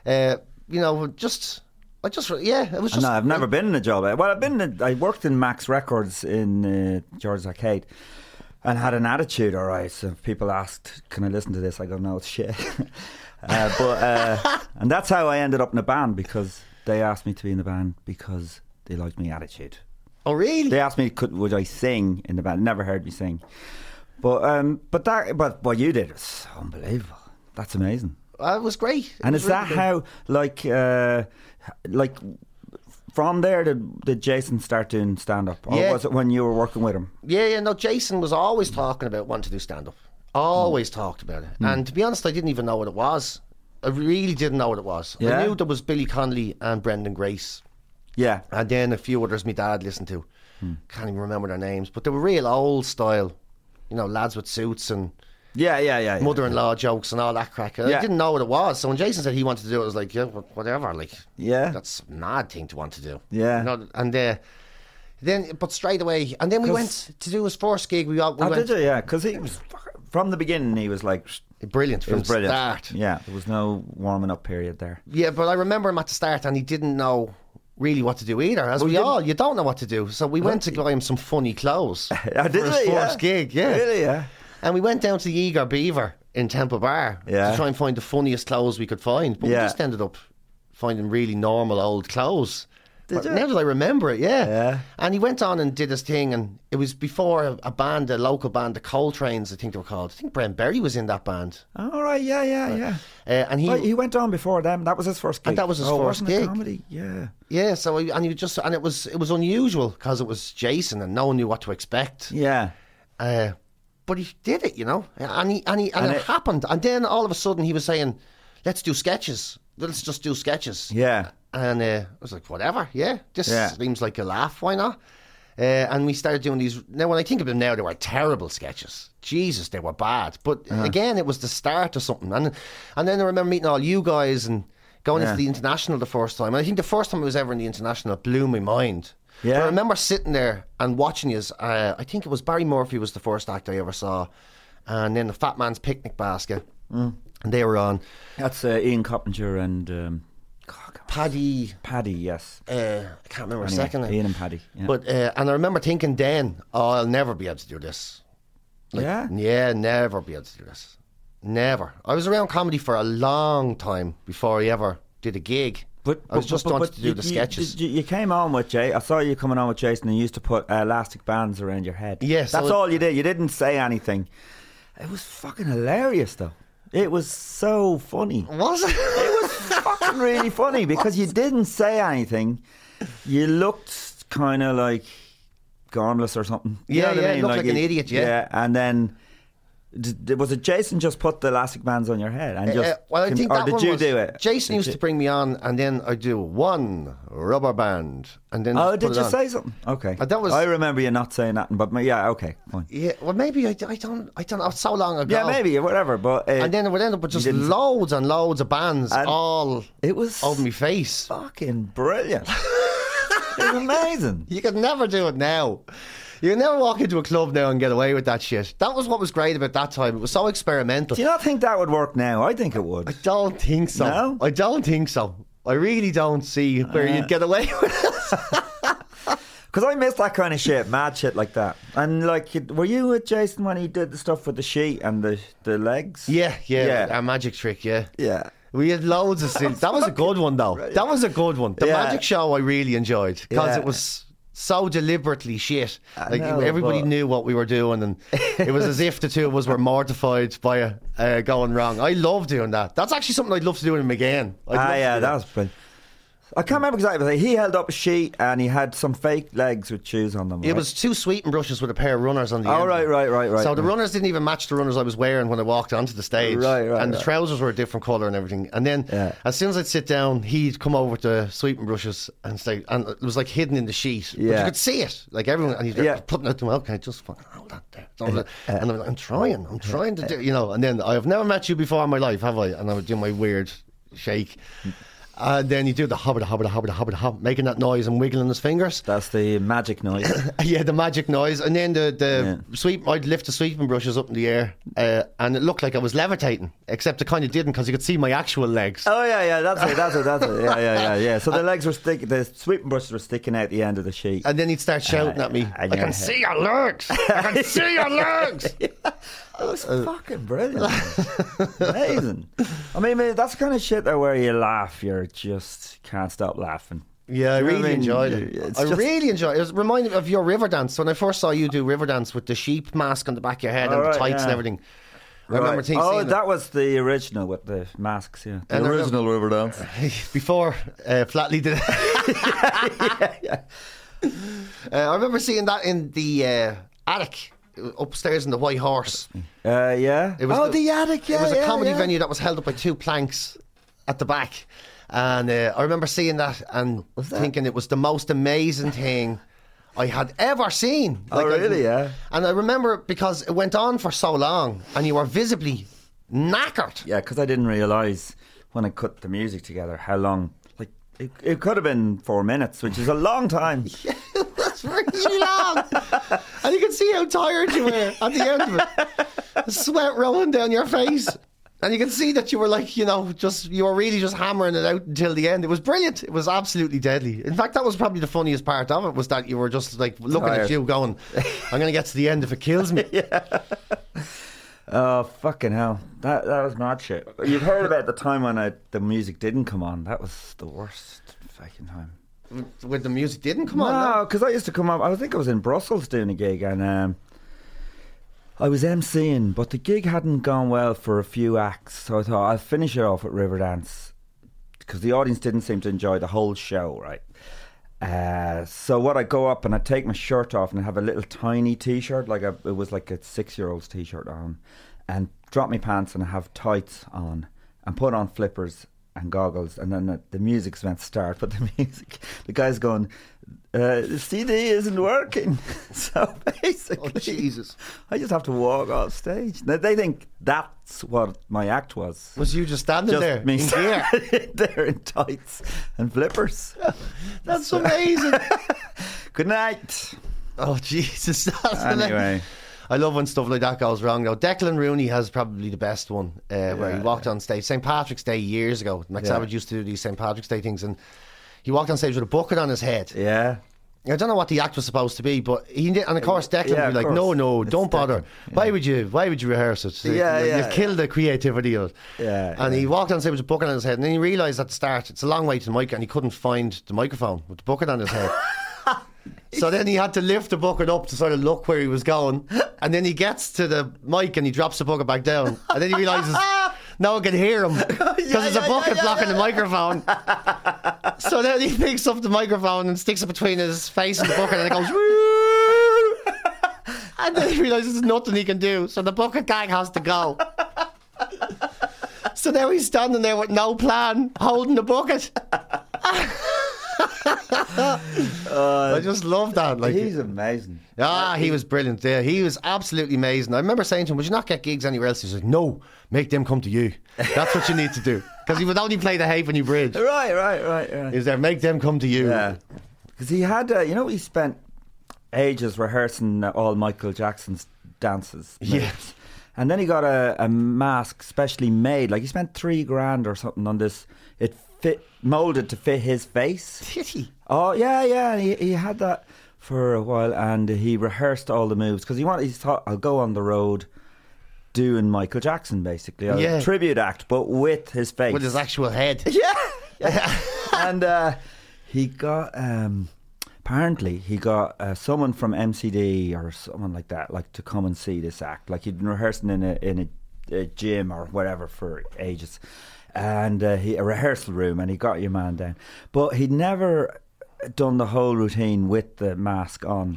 You know, it was just. No, I've never been in a job. Well, I worked in Max Records in George's Arcade. And had an attitude, all right. So if people asked, "Can I listen to this?" I go, "No, it's shit." And that's how I ended up in a band, because they asked me to be in the band because they liked my attitude. Oh, really? They asked me, would I sing in the band? Never heard me sing, but what you did was unbelievable. That's amazing. It was great. And is that how, like? From there, did Jason start doing stand-up? Or was it when you were working with him? Yeah, no, Jason was always talking about wanting to do stand-up. Always talked about it. And to be honest, I didn't even know what it was. I really didn't know what it was. Yeah. I knew there was Billy Connolly and Brendan Grace. Yeah. And then a few others my dad listened to. Can't even remember their names. But they were real old style, you know, lads with suits and... Yeah. Mother-in-law jokes and all that crack. I didn't know what it was. So when Jason said he wanted to do it, I was like, yeah, whatever. Like, yeah, that's a mad thing to want to do. Yeah. You know, and then, but straight away, and then we went to do his first gig. Because he was from the beginning. He was like brilliant from the start. Yeah, there was no warming up period there. Yeah, but I remember him at the start, and he didn't know really what to do either. As you don't know what to do. So we went to buy him some funny clothes. First gig. Yeah, really, yeah. And we went down to the Eager Beaver in Temple Bar to try and find the funniest clothes we could find. But we just ended up finding really normal old clothes. Now that I remember it, yeah. And he went on and did his thing, and it was before a band, a local band, the Coltrane's, I think they were called. I think Brent Berry was in that band. All right, yeah. And he went on before them. That was his first gig. And that was his first gig. Comedy? Yeah. Yeah. So and it was unusual because it was Jason, and no one knew what to expect. Yeah. But he did it, you know, and it happened. And then all of a sudden he was saying, "Let's do sketches. Let's just do sketches." Yeah. And I was like, "Whatever, this seems like a laugh. Why not?" And we started doing these. Now, when I think of them now, they were terrible sketches. Jesus, they were bad. But again, it was the start of something. And then I remember meeting all you guys and going into the International the first time. And I think the first time I was ever in the International, it blew my mind. Yeah. But I remember sitting there and watching you. I think it was Barry Murphy was the first act I ever saw, and then the Fat Man's Picnic Basket, and they were on. That's Ian Coppinger and Paddy. Paddy, yes. I can't remember a second name. Ian and Paddy. Yeah. But and I remember thinking then, I'll never be able to do this. Like, yeah, never be able to do this. Never. I was around comedy for a long time before I ever did a gig. But I was just wanted to do the sketches. You came on with Jay. I saw you coming on with Jason, and you used to put elastic bands around your head. Yes, that's all you did. You didn't say anything. It was fucking hilarious, though. It was so funny. Was it? It was fucking really funny because you didn't say anything. You looked kind of like gormless or something. You know what I mean? You looked like an idiot. Yeah, and then. Was it Jason just put the elastic bands on your head and just? Well, I think do it? Jason used to bring me on, and then I do one rubber band, and then. Oh, did you say something? Okay, I remember you not saying nothing, but okay, fine. Yeah, well, maybe I don't know. It's so long ago. Yeah, maybe whatever. But and then it would end up with just loads and loads of bands, and all it was over my face. Fucking brilliant! It was amazing. You could never do it now. You never walk into a club now and get away with that shit. That was what was great about that time. It was so experimental. Do you not think that would work now? I think it would. I don't think so. No? I don't think so. I really don't see where you'd get away with it. Because I miss that kind of shit, mad shit like that. And like, were you with Jason when he did the stuff with the sheet and the legs? Yeah. Our magic trick, yeah. We had loads of scenes. That was a good one, though. That was a good one. The magic show I really enjoyed because it was so deliberately shit. Like, everybody knew what we were doing, and it was as if the two of us were mortified by it going wrong. I love doing that. That's actually something I'd love to do with him again. That was brilliant. I can't remember exactly, but he held up a sheet and he had some fake legs with shoes on them. Right? It was two sweeping brushes with a pair of runners on the end. Oh, right. So the runners didn't even match the runners I was wearing when I walked onto the stage. Right. The trousers were a different colour and everything. And then as soon as I'd sit down, he'd come over with the sweeping brushes and say, and it was like hidden in the sheet. Yeah. But you could see it. Like everyone, and he's putting it to me, okay, just fucking hold that there. And I'm like, I'm trying to do, you know. And then, I've never met you before in my life, have I? And I would do my weird shake. And then you do the hobbit, making that noise and wiggling his fingers. That's the magic noise. And then the sweep, I'd lift the sweeping brushes up in the air and it looked like I was levitating, except it kind of didn't because you could see my actual legs. Oh, yeah, that's it. Yeah. So the legs were sticking, the sweeping brushes were sticking out the end of the sheet. And then he'd start shouting at me, I can see your legs! I can see your legs! It was fucking brilliant. Amazing. I mean, that's the kind of shit though where you laugh, you just can't stop laughing. Yeah, I really enjoyed it. It was reminded me of your Riverdance. When I first saw you do Riverdance with the sheep mask on the back of your head and the tights and everything. I remember seeing that was the original with the masks, The original Riverdance. Before Flatley did it. I remember seeing that in the attic. Upstairs in the White Horse. It was the attic, it was a comedy venue that was held up by two planks at the back. And I remember seeing that and thinking it was the most amazing thing I had ever seen. Like, And I remember because it went on for so long and you were visibly knackered. Yeah, because I didn't realise when I cut the music together how long. Like, it could have been 4 minutes, which is a long time. Really long, and you can see how tired you were at the end of it. The sweat rolling down your face, and you can see that you were like, you were really just hammering it out until the end. It was brilliant. It was absolutely deadly. In fact, that was probably the funniest part of it, was that you were just like looking at you going, I'm going to get to the end if it kills me. Oh, fucking hell. That was mad shit. You've heard about the time when the music didn't come on. That was the worst fucking time. When the music didn't come on? No, because I used to come up. I think I was in Brussels doing a gig and I was emceeing, but the gig hadn't gone well for a few acts, so I thought I'll finish it off at Riverdance because the audience didn't seem to enjoy the whole show, right? So what, I go up and I take my shirt off and I have a little tiny t-shirt, it was like a 6-year-old's t-shirt on, and drop my pants and I have tights on and put on flippers and goggles, and then the music's meant to start, but the guy's going, the CD isn't working. So basically, I just have to walk off stage. Now, they think that's what my act was. Was you just standing there? Me standing there in tights and flippers. That's amazing. Good night. Oh, Jesus. Anyway. I love when stuff like that goes wrong, though. Declan Rooney has probably the best one, where he walked on stage. St. Patrick's Day years ago. McSavage used to do these St. Patrick's Day things, and he walked on stage with a bucket on his head. Yeah. I don't know what the act was supposed to be, but he did, and of course Declan would be like, no, it's don't bother. Yeah. Why would you rehearse it? You've killed the creativity of it. Yeah. And he walked on stage with a bucket on his head, and then he realised at the start, it's a long way to the mic, and he couldn't find the microphone with the bucket on his head. So then he had to lift the bucket up to sort of look where he was going, and then he gets to the mic and he drops the bucket back down, and then he realises no one can hear him because it's a bucket blocking the microphone. So then he picks up the microphone and sticks it between his face and the bucket, and it goes woo! And then he realises there's nothing he can do, so the bucket gang has to go. So now he's standing there with no plan, holding the bucket. I just love that. He's amazing. He was brilliant. Yeah, he was absolutely amazing. I remember saying to him, would you not get gigs anywhere else? He's like, no, make them come to you. That's what you need to do. Because he would only play the Havenny Bridge. Right. He was there, make them come to you. Yeah. Because he had, he spent ages rehearsing all Michael Jackson's dances. Yes. And then he got a mask specially made. Like, he spent $3,000 or something on this. It fit, moulded to fit his face. Did he? Oh, yeah, yeah. He had that for a while, and he rehearsed all the moves because he thought, I'll go on the road doing Michael Jackson, basically. A tribute act, but with his face. With his actual head. Yeah. And he got... apparently, he got someone from MCD or someone like that, like, to come and see this act. Like, he'd been rehearsing in a gym or whatever for ages, and a rehearsal room, and he got your man down. But he'd never done the whole routine with the mask on.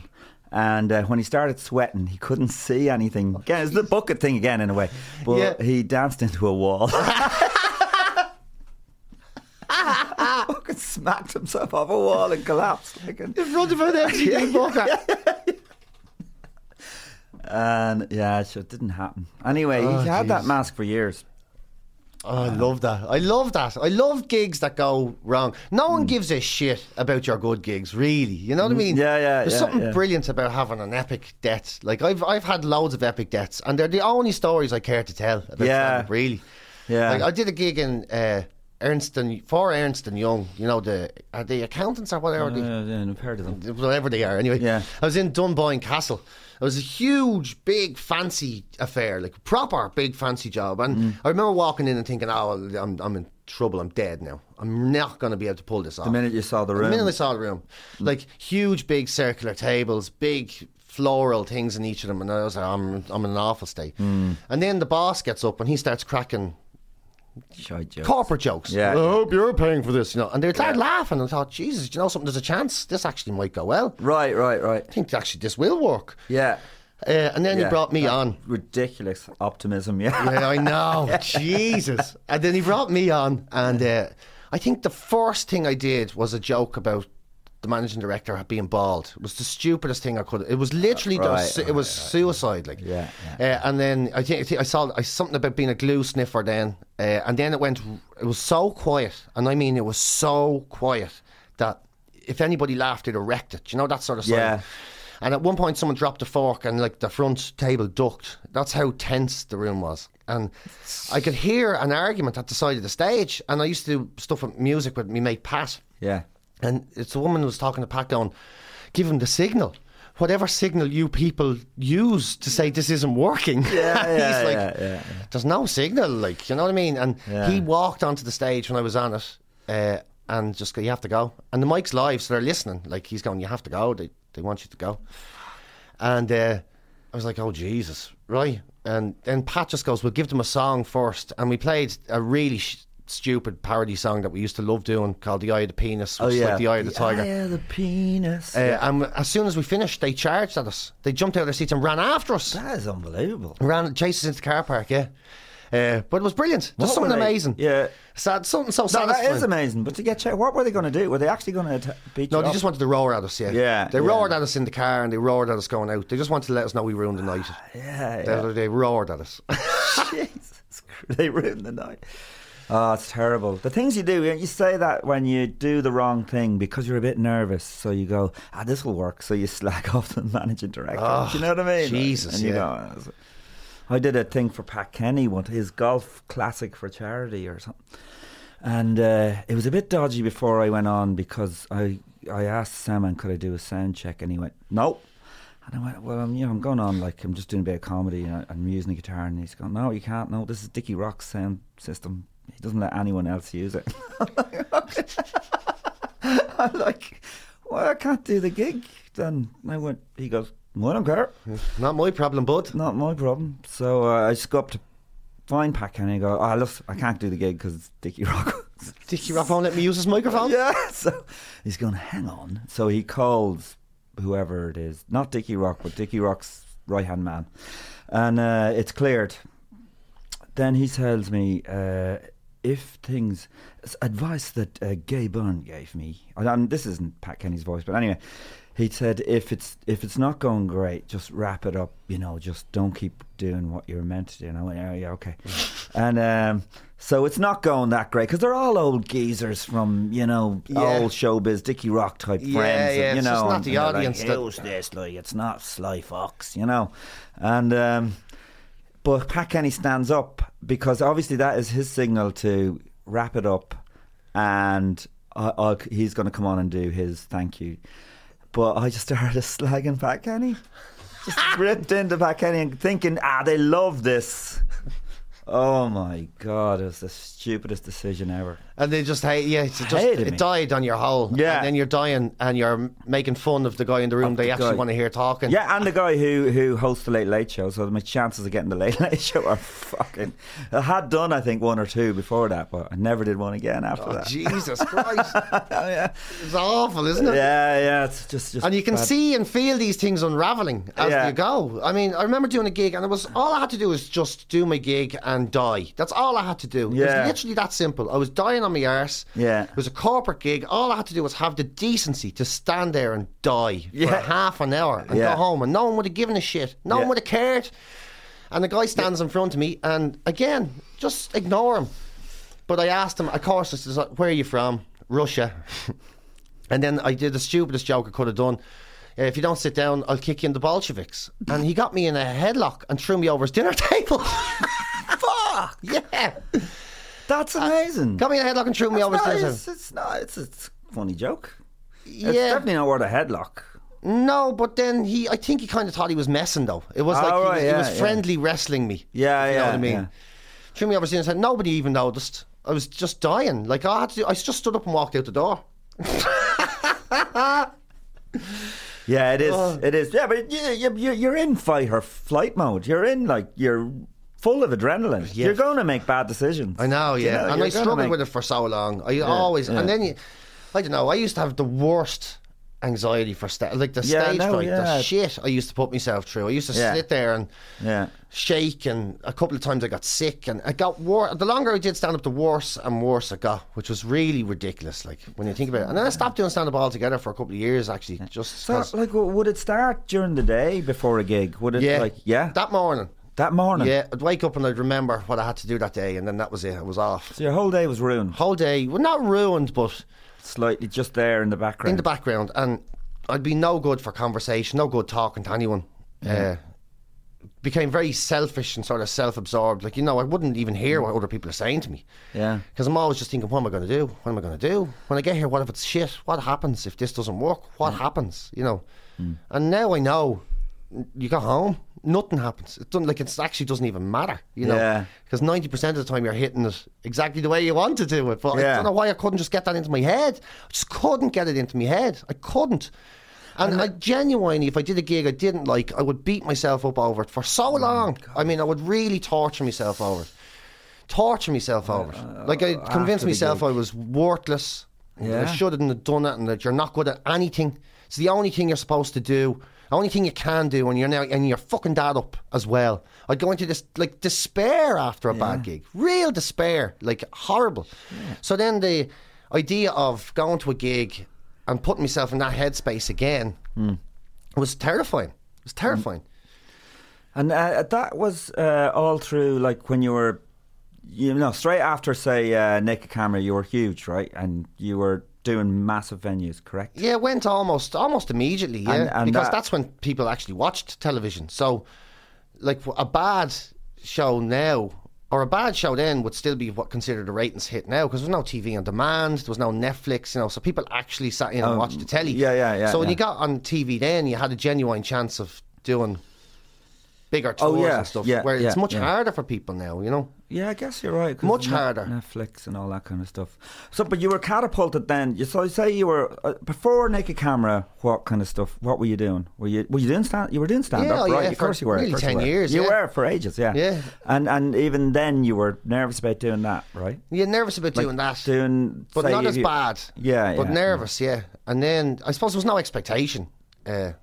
And when he started sweating, he couldn't see anything. Again, it's the bucket thing again, in a way. But he danced into a wall. Fucking smacked himself off a wall and collapsed. Like in front of an empty bucket. And so it didn't happen. Anyway, he had that mask for years. Oh, I love that. I love that. I love gigs that go wrong. No one gives a shit about your good gigs, really. You know what I mean? Yeah. There's something brilliant about having an epic death. Like, I've had loads of epic deaths, and they're the only stories I care to tell about stand-up, really. Yeah. Like, I did a gig in... Ernst and Young, you know, are they accountants or whatever? I've heard of them. Whatever they are, anyway. Yeah. I was in Dunboyne Castle. It was a huge, big, fancy affair, like a proper big, fancy job. And I remember walking in and thinking, I'm in trouble, I'm dead now. I'm not going to be able to pull this off. The minute I saw the room. Like, huge, big, circular tables, big... floral things in each of them. And I was like, I'm in an awful state. And then the boss gets up and he starts cracking... jokes. Corporate jokes. Yeah. I hope you're paying for this, you know. And they started laughing, and I thought, Jesus, do you know something? There's a chance this actually might go well. Right. I think actually this will work. Yeah. And then he brought me on. Ridiculous optimism. Yeah, I know. Jesus. And then he brought me on, and I think the first thing I did was a joke about the managing director being bald. It was the stupidest thing I could. It was literally suicide. Like, and then I think I saw something about being a glue sniffer. Then and then it went. It was so quiet, and I mean, it was so quiet that if anybody laughed, it wrecked it. You know, that sort of stuff. And at one point, someone dropped a fork, and like the front table ducked. That's how tense the room was. And I could hear an argument at the side of the stage. And I used to do stuff with music with me mate Pat. Yeah. And it's a woman who was talking to Pat going, give him the signal. Whatever signal you people use to say this isn't working. Yeah, he's like, there's no signal, like, you know what I mean? And he walked onto the stage when I was on it and just go, you have to go. And the mic's live, so they're listening. Like, he's going, you have to go. They want you to go. And I was like, oh, Jesus, right? And then Pat just goes, we'll give them a song first. And we played a really... stupid parody song that we used to love doing called The Eye of the Penis, which is like The Eye of the Tiger. The Eye of the Penis. And as soon as we finished, they charged at us. They jumped out of their seats and ran after us. That is unbelievable. Chased us into the car park, but it was brilliant. Just something amazing. Yeah. Sad, something so satisfying. That is amazing. But to get checked, what were they going to do? Were they actually going to beat you? No, they just wanted to roar at us, They roared at us in the car and they roared at us going out. They just wanted to let us know we ruined the night. They roared at us. Jesus. They ruined the night. Oh, it's terrible. The things you do, you say that when you do the wrong thing because you're a bit nervous. So you go, this will work. So you slack off the managing director. Oh, do you know what I mean? Jesus, and you go, I did a thing for Pat Kenny, his golf classic for charity or something. And it was a bit dodgy before I went on because I asked Simon, could I do a sound check? And he went, no. And I went, well, I'm going on, like, I'm just doing a bit of comedy and I'm using the guitar. And he's going, no, you can't. No, this is Dickie Rock's sound system. He doesn't let anyone else use it. I'm like, well, I can't do the gig. Then I went, he goes, well, I don't care. Not my problem, bud. Not my problem. So I just go up to find Pat Kenny and go, look, I can't do the gig because Dickie Rock. Dickie Rock won't let me use his microphone? So he's going, hang on. So he calls whoever it is, not Dickie Rock, but Dickie Rock's right-hand man. And it's cleared. Then he tells me... if things... Advice that Gay Byrne gave me, and this isn't Pat Kenny's voice, but anyway, he said, if it's not going great, just wrap it up, you know, just don't keep doing what you're meant to do. And I went, oh, yeah, okay. And so it's not going that great, because they're all old geezers from, you know, old showbiz, Dickie Rock type friends. Yeah, and, you know, it's not the audience like, it's not Sly Fox, you know. And... but Pat Kenny stands up, because obviously that is his signal to wrap it up, and he's going to come on and do his thank you. But I just started slagging Pat Kenny. Just ripped into Pat Kenny and thinking, they love this. Oh my God, it was the stupidest decision ever. And they just hate you. It died on your hole. Yeah. And then you're dying and you're making fun of the guy in the room they actually want to hear talking. Yeah, and the guy who hosts the Late Late Show. So my chances of getting the Late Late Show are fucking... I had done, I think, one or two before that, but I never did one again after that. Jesus Christ. Yeah. It's awful, isn't it? Yeah. It's just and you can see and feel these things unravelling as you go. I mean, I remember doing a gig and it was all I had to do was just do my gig and die. That's all I had to do. Yeah. It was literally that simple. I was dying on my arse. Yeah. It was a corporate gig. All I had to do was have the decency to stand there and die for half an hour and go home, and no one would have given a shit. No one would have cared. And the guy stands in front of me and again, just ignore him. But I asked him, of course, I said, where are you from? Russia. And then I did the stupidest joke I could have done. If you don't sit down, I'll kick you in the Bolsheviks. And he got me in a headlock and threw me over his dinner table. Fuck! Yeah! That's amazing. Got me in a headlock and threw me over his dinner table. It's a funny joke. Yeah. It's definitely not worth a headlock. No, but then I think he kind of thought he was messing, though. It was like he was friendly wrestling me. Yeah, you know what I mean? Yeah. Threw me over his dinner table. Nobody even noticed. I was just dying. Like, I just stood up and walked out the door. Yeah, it is. It is. Yeah, but you're in fight or flight mode. You're in, like, you're full of adrenaline. Yeah. You're going to make bad decisions. I know, yeah. You know, and I struggled with it for so long. I always. And then I don't know, I used to have the worst anxiety for the shit I used to put myself through. I used to sit there and shake, and a couple of times I got sick, and it got worse. The longer I did stand up, the worse and worse it got, which was really ridiculous, like, when you think about it. And then I stopped doing stand up altogether for a couple of years, actually. Just so, like, would it start during the day before a gig? Would it that morning? Yeah, I'd wake up and I'd remember what I had to do that day, and then that was it. I was off. So your whole day was ruined? Whole day, well, not ruined, but slightly just there in the background. And I'd be no good for conversation, no good talking to anyone. Became very selfish and sort of self-absorbed. Like, you know, I wouldn't even hear what other people are saying to me. Yeah. Because I'm always just thinking, what am I going to do? What am I going to do? When I get here, what if it's shit? What happens if this doesn't work? What happens? You know. And now I know, you go home, nothing happens. It doesn't, like, it actually doesn't even matter, you know, because 90% of the time you're hitting it exactly the way you want to do it. But I don't know why I couldn't just get that into my head. I just couldn't get it into my head. I couldn't. And I genuinely, if I did a gig I didn't like, I would beat myself up over it for so long. I mean, I would really torture myself over it. Like, I convinced myself I was worthless, that I shouldn't have done it, and that you're not good at anything. It's the only thing you're supposed to do. The only thing you can do, and you're fucking that up as well. I'd go into this, like, despair after a bad gig. Real despair. Like, horrible. Yeah. So then the idea of going to a gig and putting myself in that headspace again was terrifying. It was terrifying. And that was all through, like, when you were, you know, straight after, say, Naked Camera, you were huge, right? And you were doing massive venues, correct? Yeah, it went almost immediately, yeah. And because that's when people actually watched television. So, like, a bad show now, or a bad show then, would still be considered a ratings hit now, because there was no TV on demand, there was no Netflix, you know, so people actually sat in and watched the telly. Yeah. So when you got on TV then, you had a genuine chance of doing bigger tours and stuff, where it's much harder for people now, you know. Yeah, I guess you're right. Much harder. Netflix and all that kind of stuff. So, but you were catapulted then. So, say you were before Naked Camera. What kind of stuff? What were you doing? Were you doing stand? You were doing stand up, right? Yeah, of course you were. Nearly 10 years. You were for ages. Yeah. Yeah. And even then you were nervous about doing that, right? Yeah, nervous about doing that. But not as bad. Yeah. But nervous, yeah. And then I suppose there was no expectation. I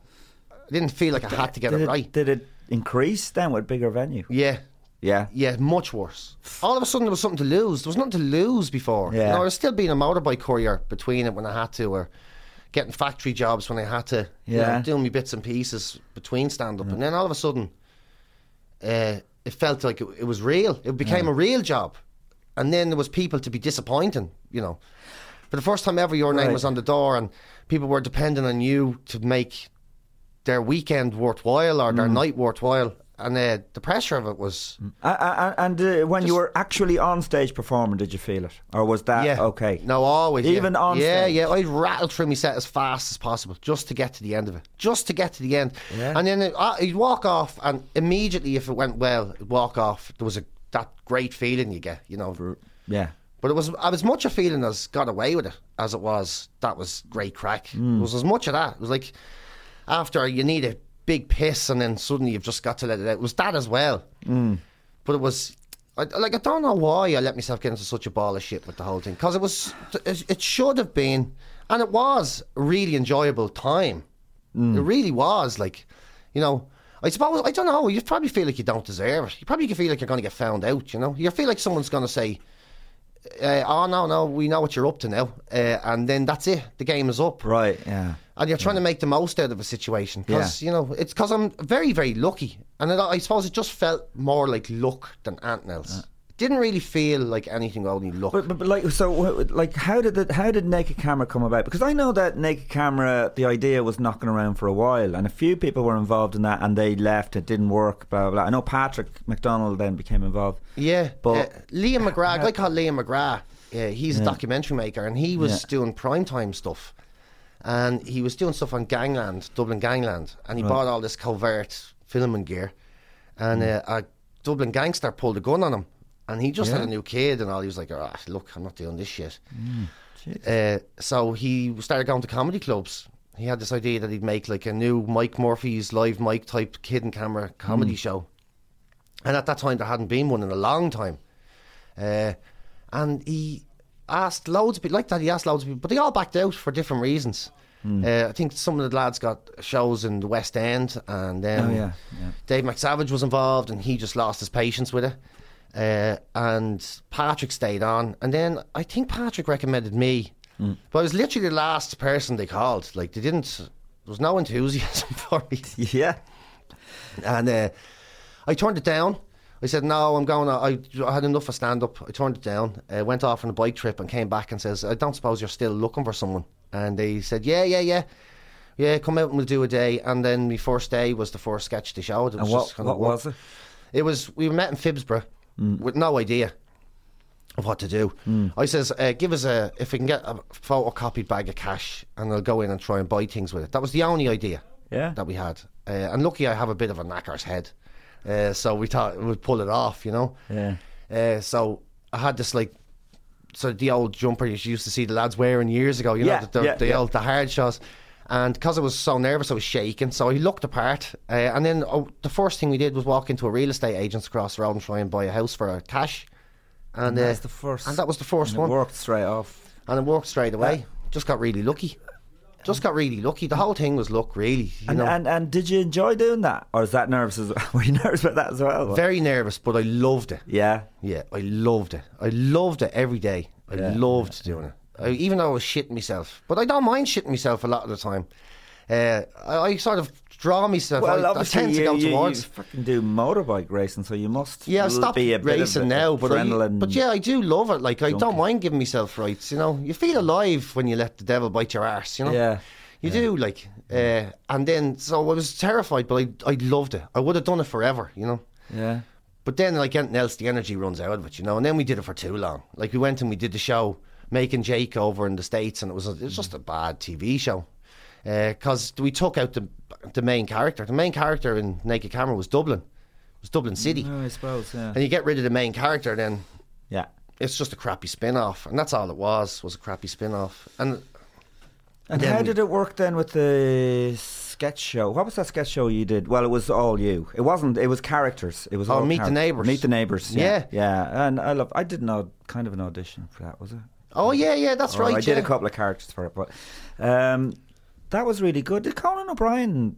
didn't feel like I had to get it right. Did it increase then with bigger venue? Yeah. Yeah. Yeah, much worse. All of a sudden, there was something to lose. There was nothing to lose before. Yeah. You know, I was still being a motorbike courier between it when I had to, or getting factory jobs when I had to. Yeah. You know, doing me bits and pieces between stand-up. Yeah. And then all of a sudden, it felt like it was real. It became a real job. And then there was people to be disappointing, you know. For the first time ever, your name was on the door, and people were depending on you to make their weekend worthwhile or their night worthwhile. And the pressure of it was... And when you were actually on stage performing, did you feel it? Or was that okay? No, always. Even on stage? Yeah, I'd rattle through my set as fast as possible just to get to the end of it. Just to get to the end. Yeah. And then you'd walk off, and immediately, if it went well, I'd walk off. There was that great feeling you get, you know. Yeah. But it was much a feeling as got away with it as it was. That was great crack. It was as much of that. It was like after you need a big piss and then suddenly you've just got to let it out. It was that as well. But it was... I don't know why I let myself get into such a ball of shit with the whole thing. Because it should have been... And it was a really enjoyable time. It really was. Like, you know... I suppose, I don't know, you probably feel like you don't deserve it. You probably feel like you're going to get found out, you know. You feel like someone's going to say... oh no, we know what you're up to now, and then that's it, the game is up, right? Yeah. And you're trying to make the most out of a situation, because you know, it's because I'm very, very lucky, and I suppose it just felt more like luck than anything else. It didn't really feel like anything, only luck. But so how did Naked Camera come about? Because I know that Naked Camera, the idea was knocking around for a while, and a few people were involved in that, and they left, it didn't work, blah blah. I know Patrick McDonald then became involved. Yeah, but Liam McGrath, I call Liam McGrath. He's a documentary maker, and he was doing prime time stuff, and he was doing stuff on Gangland, Dublin Gangland, and he bought all this covert filming gear, and a Dublin gangster pulled a gun on him, and he just had a new kid and all. He was like, "Ah, oh, look, I'm not doing this shit." So he started going to comedy clubs. He had this idea that he'd make like a new Mike Murphy's live mic type kid and camera comedy show. And at that time, there hadn't been one in a long time. And he asked loads of people, like that, but they all backed out for different reasons. I think some of the lads got shows in the West End, and then Dave McSavage was involved, and he just lost his patience with it. And Patrick stayed on, and then I think Patrick recommended me. But I was literally the last person they called. Like, they didn't, there was no enthusiasm for me. Yeah. And I turned it down. I said, no, I'm going, I had enough of stand-up. I turned it down, went off on a bike trip and came back and says, I don't suppose you're still looking for someone. And they said, yeah, come out and we'll do a day. And then my first day was the first sketch they showed. And what was it? It was, we met in Phibsborough with no idea of what to do. I says, give us if we can get a photocopied bag of cash and I'll go in and try and buy things with it. That was the only idea that we had. And lucky I have a bit of a knacker's head. So we thought we'd pull it off, you know. Yeah. So I had this like, so the old jumper you used to see the lads wearing years ago, you know, the old hard shots. And because I was so nervous, I was shaking. So he looked apart. And then the first thing we did was walk into a real estate agent's across the road and try and buy a house for cash. And that's the first. And that was the first one. It worked straight off. And it worked straight away. Just got really lucky. The whole thing was luck, really. And did you enjoy doing that? Or is that nervous as well? Were you nervous about that as well? Very nervous, but I loved it. Yeah? Yeah, I loved it. I loved it every day. I loved doing it. Even though I was shitting myself. But I don't mind shitting myself a lot of the time. I sort of draw myself. Well, obviously I tend to go towards. You fucking do motorbike racing, so you must be a bit racing of now, but yeah, I do love it. Like, I don't mind giving myself rights, you know. You feel alive when you let the devil bite your arse, you know. Yeah. You do, like. And then, so I was terrified, but I loved it. I would have done it forever, you know. Yeah. But then, like anything else, the energy runs out of it, you know. And then we did it for too long. Like, we went and we did the show Making and Jake over in the States, and it was just a bad TV show because we took out the main character. The main character in Naked Camera was Dublin. It was Dublin City. I suppose, yeah. And you get rid of the main character, then it's just a crappy spin-off, and that's all it was a crappy spin-off. And how did it work then with the sketch show? What was that sketch show you did? Well, it was all you. It wasn't. It was characters. It was all Meet the Neighbours. Meet the Neighbours. Yeah. Yeah. And I did kind of an audition for that, was it? Oh yeah, that's right. I did a couple of characters for it, but that was really good. Did Conan O'Brien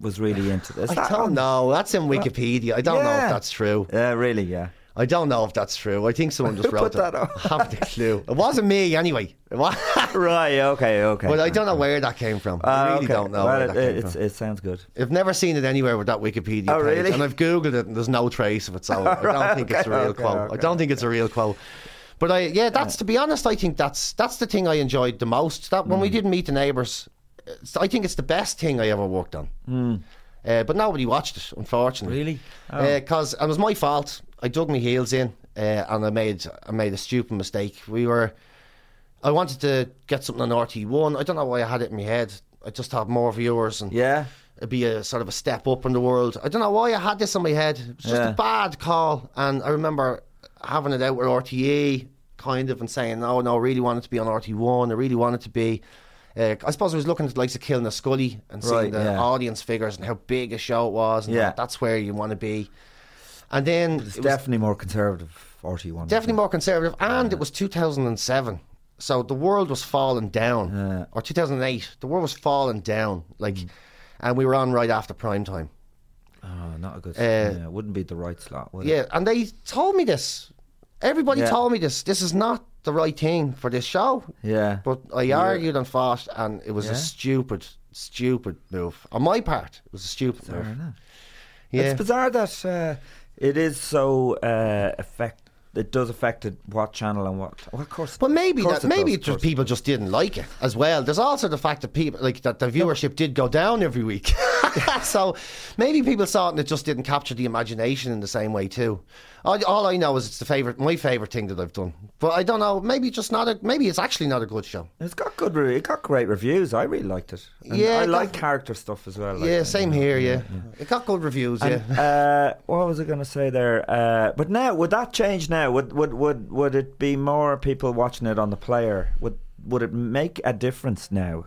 was really into this. I don't know. That's in Wikipedia. I don't know if that's true. Really, yeah. I don't know if that's true. I think someone just wrote that up. I haven't a clue. It wasn't me anyway. Right, okay. But I don't know where that came from. I really don't know where that came from. It sounds good. I've never seen it anywhere with that Wikipedia page. Really? And I've Googled it and there's no trace of it, so I don't think it's a real quote. I don't think it's a real quote. But to be honest, I think that's the thing I enjoyed the most. That when we did Meet the Neighbours, I think it's the best thing I ever worked on. Mm. But nobody watched it, unfortunately. Really? Because it was my fault. I dug my heels in and I made a stupid mistake. I wanted to get something on RT1. I don't know why I had it in my head. I just have more viewers and it'd be a sort of a step up in the world. I don't know why I had this in my head. It was just a bad call. And I remember having it out with RTE kind of and saying, no, I really wanted to be on RT1. I really wanted to be. I suppose I was looking at the likes of Killing a Scully and seeing the audience figures and how big a show it was. And that's where you want to be. And then it's definitely more conservative, RT1. Definitely more conservative, and it was 2007, so the world was falling down. Or 2008, the world was falling down. And we were on right after prime time. Oh, not a good. It wouldn't be the right slot, would it? Yeah, and they told me this. Everybody told me this. This is not the right thing for this show. Yeah. But I argued and fought, and it was a stupid move on my part. It was a stupid move. Enough. Yeah. It's bizarre that. It is so it does affect what channel and what. Well, of course. But maybe people just didn't like it as well. There's also the fact that people that the viewership did go down every week. So maybe people saw it and it just didn't capture the imagination in the same way too. All I know is it's my favorite thing that I've done. But I don't know. Maybe just not. Maybe it's actually not a good show. It's got it got great reviews. I really liked it. And I like character stuff as well. Same here. Yeah, it got good reviews. And, what was I going to say there? But now, would that change? Now, would it be more people watching it on the player? Would it make a difference now?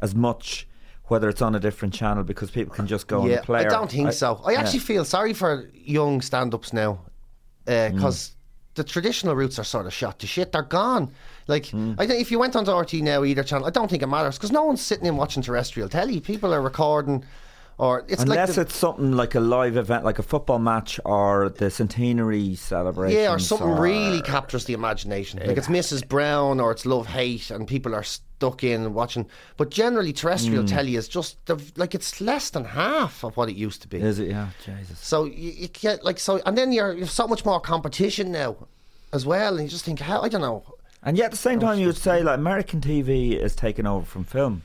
As much. Whether it's on a different channel because people can just go on the player. I don't think so. I actually feel sorry for young stand-ups now because the traditional routes are sort of shot to shit. They're gone. I think if you went onto RT now, either channel, I don't think it matters because no one's sitting in watching terrestrial telly. People are recording. Or it's unless it's something like a live event, like a football match or the centenary celebration. Yeah, or something really captures the imagination. Like it's Mrs. Brown or it's Love Hate and people are stuck in watching. But generally terrestrial telly is just, it's less than half of what it used to be. Is it? Yeah, Jesus. So you get and then you have so much more competition now as well and you just think, I don't know. And yet at the same time you would say American TV is taken over from film.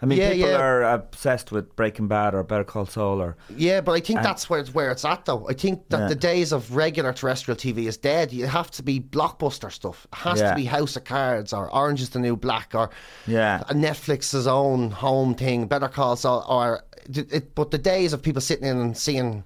I mean, people are obsessed with Breaking Bad or Better Call Saul or... Yeah, but I think that's where it's at, though. I think that the days of regular terrestrial TV is dead. You have to be blockbuster stuff. It has to be House of Cards or Orange is the New Black or Netflix's own home thing, Better Call Saul. But the days of people sitting in and seeing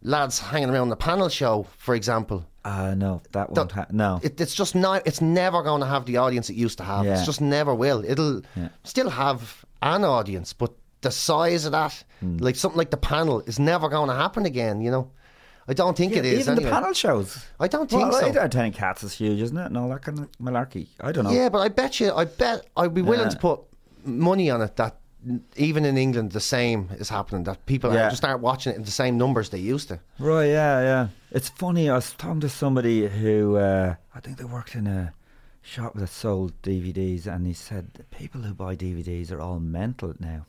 lads hanging around the panel show, for example... no, that won't happen. No, it's just not. It's never going to have the audience it used to have. It's just never will. It'll still have an audience, but the size of that, something like the panel, is never going to happen again. You know, I don't think it is. Even the panel shows, I don't think so. I don't think Cats is huge, isn't it? And all that kind of malarkey. I don't know. Yeah, but I bet I'd be willing to put money on it that even in England the same is happening. That people just aren't watching it in the same numbers they used to. Right? Yeah. It's funny, I was talking to somebody who, I think they worked in a shop that sold DVDs, and he said, the people who buy DVDs are all mental now.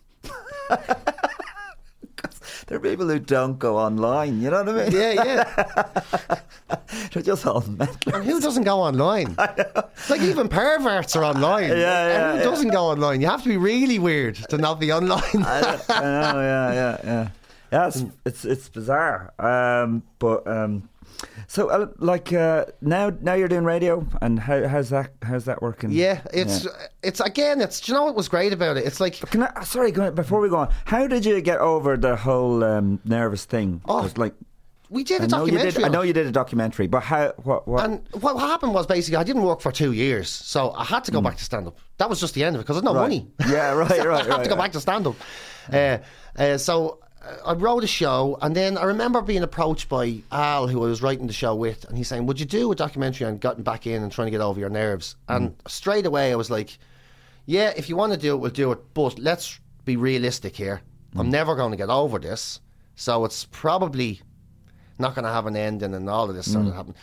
There are people who don't go online, you know what I mean? Yeah. They're just all mental. And who doesn't go online? I know. Even perverts are online. Yeah. And who doesn't go online? You have to be really weird to not be online. I know, yeah. Yeah, it's bizarre, now you're doing radio, and how's that working? Yeah, it's again, it's, do you know what was great about it? It's like, before we go on, how did you get over the whole nervous thing? Oh, we did a documentary. I know you did a documentary, but how? What? And what happened was basically I didn't work for 2 years, so I had to go back to stand up. That was just the end of it because I had no money. Yeah, right, so right. I had to go back to stand up. So. I wrote a show, and then I remember being approached by Al, who I was writing the show with, and he's saying, would you do a documentary on getting back in and trying to get over your nerves? And straight away I was like, yeah, if you want to do it, we'll do it, but let's be realistic here. I'm never going to get over this, so it's probably not going to have an ending and all of this sort of happened.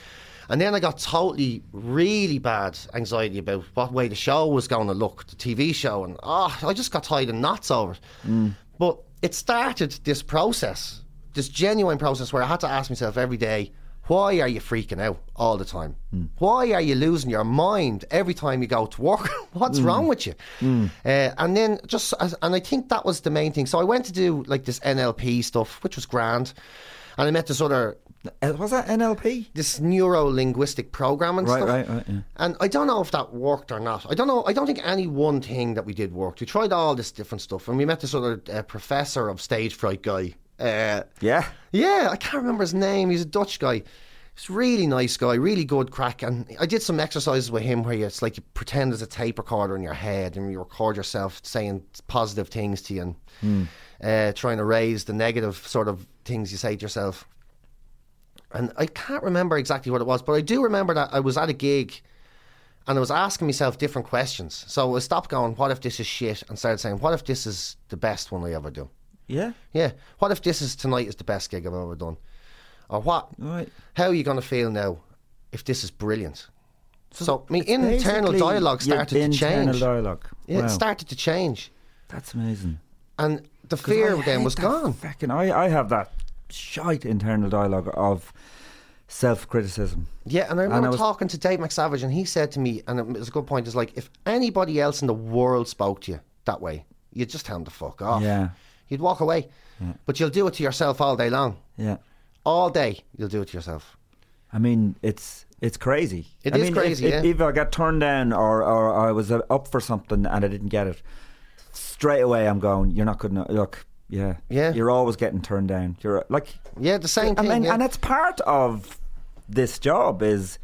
And then I got totally, really bad anxiety about what way the show was going to look, the TV show, and I just got tied in knots over it. But it started this process, this genuine process where I had to ask myself every day, why are you freaking out all the time? Why are you losing your mind every time you go to work? What's wrong with you? And then just, and I think that was the main thing. So I went to do like this NLP stuff, which was grand. And I met this other... Was that NLP? This neuro-linguistic programming stuff. Right, yeah. And I don't know if that worked or not. I don't know. I don't think any one thing that we did worked. We tried all this different stuff. And we met this other professor of stage fright guy. Yeah, I can't remember his name. He's a Dutch guy. He's a really nice guy, really good crack. And I did some exercises with him where it's like you pretend there's a tape recorder in your head and you record yourself saying positive things to you and... trying to raise the negative sort of things you say to yourself. And I can't remember exactly what it was, but I do remember that I was at a gig and I was asking myself different questions. So I stopped going, what if this is shit? And started saying, what if this is the best one I ever do? Yeah. What if this is tonight is the best gig I've ever done? Or what? Right. How are you going to feel now if this is brilliant? So my internal dialogue started to change. Yeah, wow. It started to change. That's amazing. And the fear then was gone. I have that shite internal dialogue of self-criticism. Yeah, and I remember talking to Dave McSavage and he said to me, and it was a good point, is like, if anybody else in the world spoke to you that way, you'd just tell them to fuck off. Yeah. You'd walk away. Yeah. But you'll do it to yourself all day long. Yeah. All day, you'll do it to yourself. I mean, it's crazy. It is crazy, yeah. If I got turned down or I was up for something and I didn't get it, straight away I'm going, you're not good enough. Look, yeah. You're always getting turned down. You're like... Yeah, the same thing. And that's part of this job is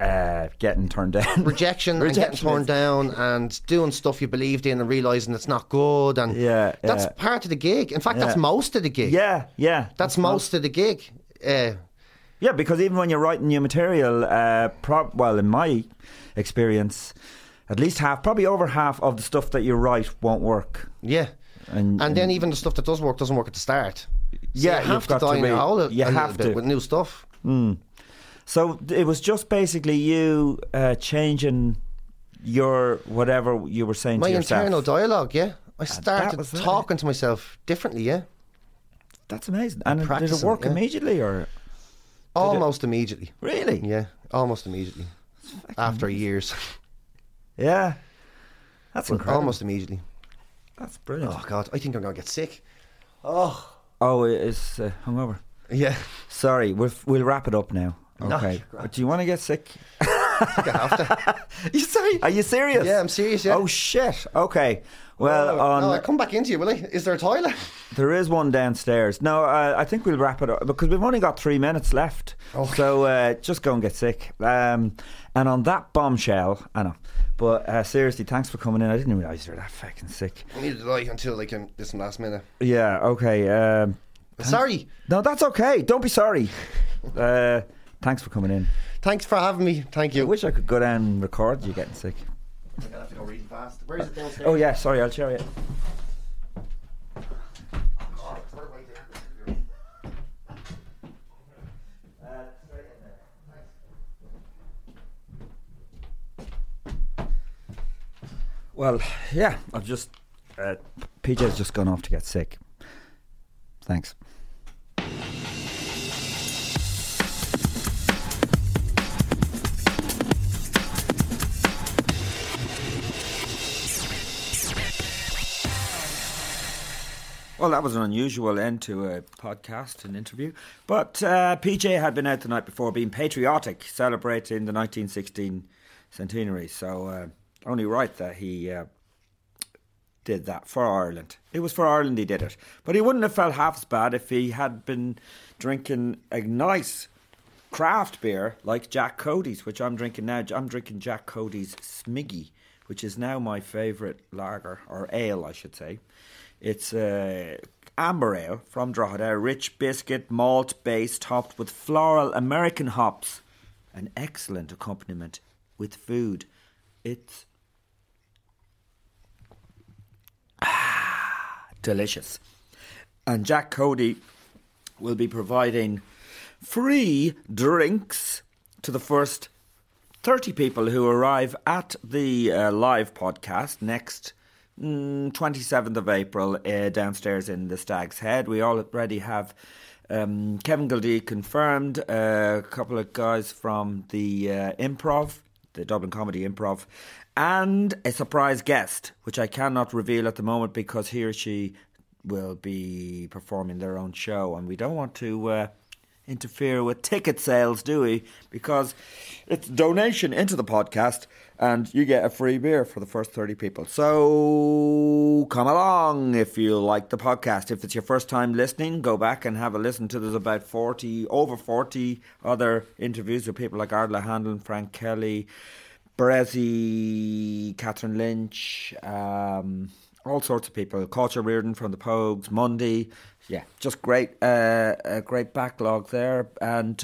getting turned down. Rejection and getting turned down and doing stuff you believed in and realising it's not good. And that's part of the gig. In fact, that's most of the gig. Yeah. That's most of the gig. Yeah, because even when you're writing new material, in my experience... At least half, probably over half of the stuff that you write won't work. Yeah. And then even the stuff that does work doesn't work at the start. So yeah, you have to die in a hole with new stuff. So it was just basically you changing your whatever you were saying to yourself. My internal dialogue, yeah. I started talking to myself differently, yeah. That's amazing. And did it work immediately? Or almost immediately. Really? Yeah, almost immediately. After years. Yeah, that's incredible. Almost immediately. That's brilliant. Oh God, I think I'm gonna get sick. Oh, it's hungover. Yeah. Sorry, we'll wrap it up now. Okay. No, do you want to get sick? I think I have to. Are you serious? Yeah, I'm serious. Yeah. Oh shit. Okay. Well, I'll come back into you, will I? Is there a toilet? There is one downstairs. No, I think we'll wrap it up because we've only got 3 minutes left. Okay. So just go and get sick. And on that bombshell, I know. But seriously, thanks for coming in. I didn't realise you were that fucking sick. Neither did I until like this last minute. Yeah, okay. Sorry. No, that's okay. Don't be sorry. Thanks for coming in. Thanks for having me. Thank you. I wish I could go down and record you getting sick. I'm going to have to go really fast. Where is it downstairs? Oh, yeah, sorry, I'll show you. Well, yeah, I've just... PJ's just gone off to get sick. Thanks. Well, that was an unusual end to a podcast, an interview. But PJ had been out the night before being patriotic, celebrating the 1916 centenary. So... only right that he did that for Ireland. It was for Ireland he did it. But he wouldn't have felt half as bad if he had been drinking a nice craft beer like Jack Cody's, which I'm drinking now. I'm drinking Jack Cody's Smiggy, which is now my favourite lager, or ale, I should say. It's amber ale from Drogheda, a rich biscuit, malt base, topped with floral American hops. An excellent accompaniment with food. It's delicious. and Jack Cody will be providing free drinks to the first 30 people who arrive at the live podcast next 27th of April downstairs in the Stag's Head. We already have Kevin Gildee confirmed, a couple of guys from the Improv, the Dublin Comedy Improv, and a surprise guest, which I cannot reveal at the moment because he or she will be performing their own show, and we don't want to interfere with ticket sales, do we? Because it's donation into the podcast and you get a free beer for the first 30 people. So come along if you like the podcast. If it's your first time listening, go back and have a listen to. There's about 40 other interviews with people like Ardla Handlin, Frank Kelly, Brezzi, Catherine Lynch, all sorts of people. Culture Reardon from the Pogues, Mundy. Yeah, just great, a great backlog there, and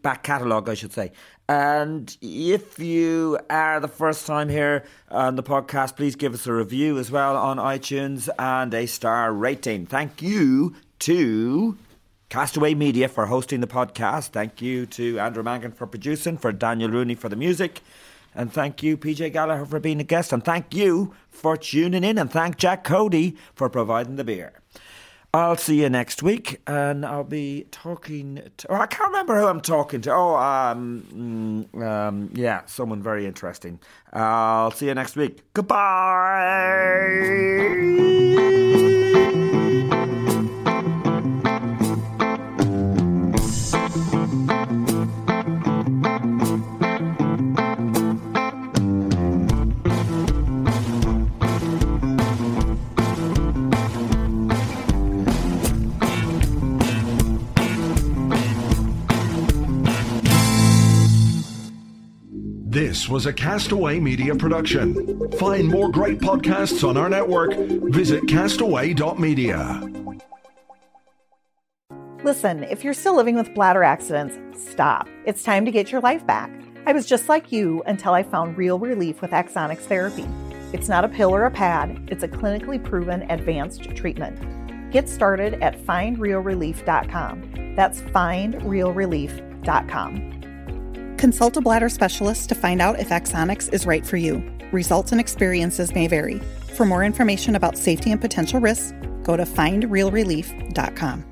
back catalogue, I should say. And if you are the first time here on the podcast, please give us a review as well on iTunes and a star rating. Thank you to Castaway Media for hosting the podcast. Thank you to Andrew Mangan for producing, for Daniel Rooney for the music. And thank you, PJ Gallagher, for being a guest. And thank you for tuning in. And thank Jack Cody for providing the beer. I'll see you next week. And I'll be talking to... I can't remember who I'm talking to. Yeah, someone very interesting. I'll see you next week. Goodbye. This was a Castaway Media production. Find more great podcasts on our network. Visit castaway.media. Listen, if you're still living with bladder accidents, stop. It's time to get your life back. I was just like you until I found real relief with Axonics therapy. It's not a pill or a pad. It's a clinically proven advanced treatment. Get started at findrealrelief.com. That's findrealrelief.com. Consult a bladder specialist to find out if Axonics is right for you. Results and experiences may vary. For more information about safety and potential risks, go to findrealrelief.com.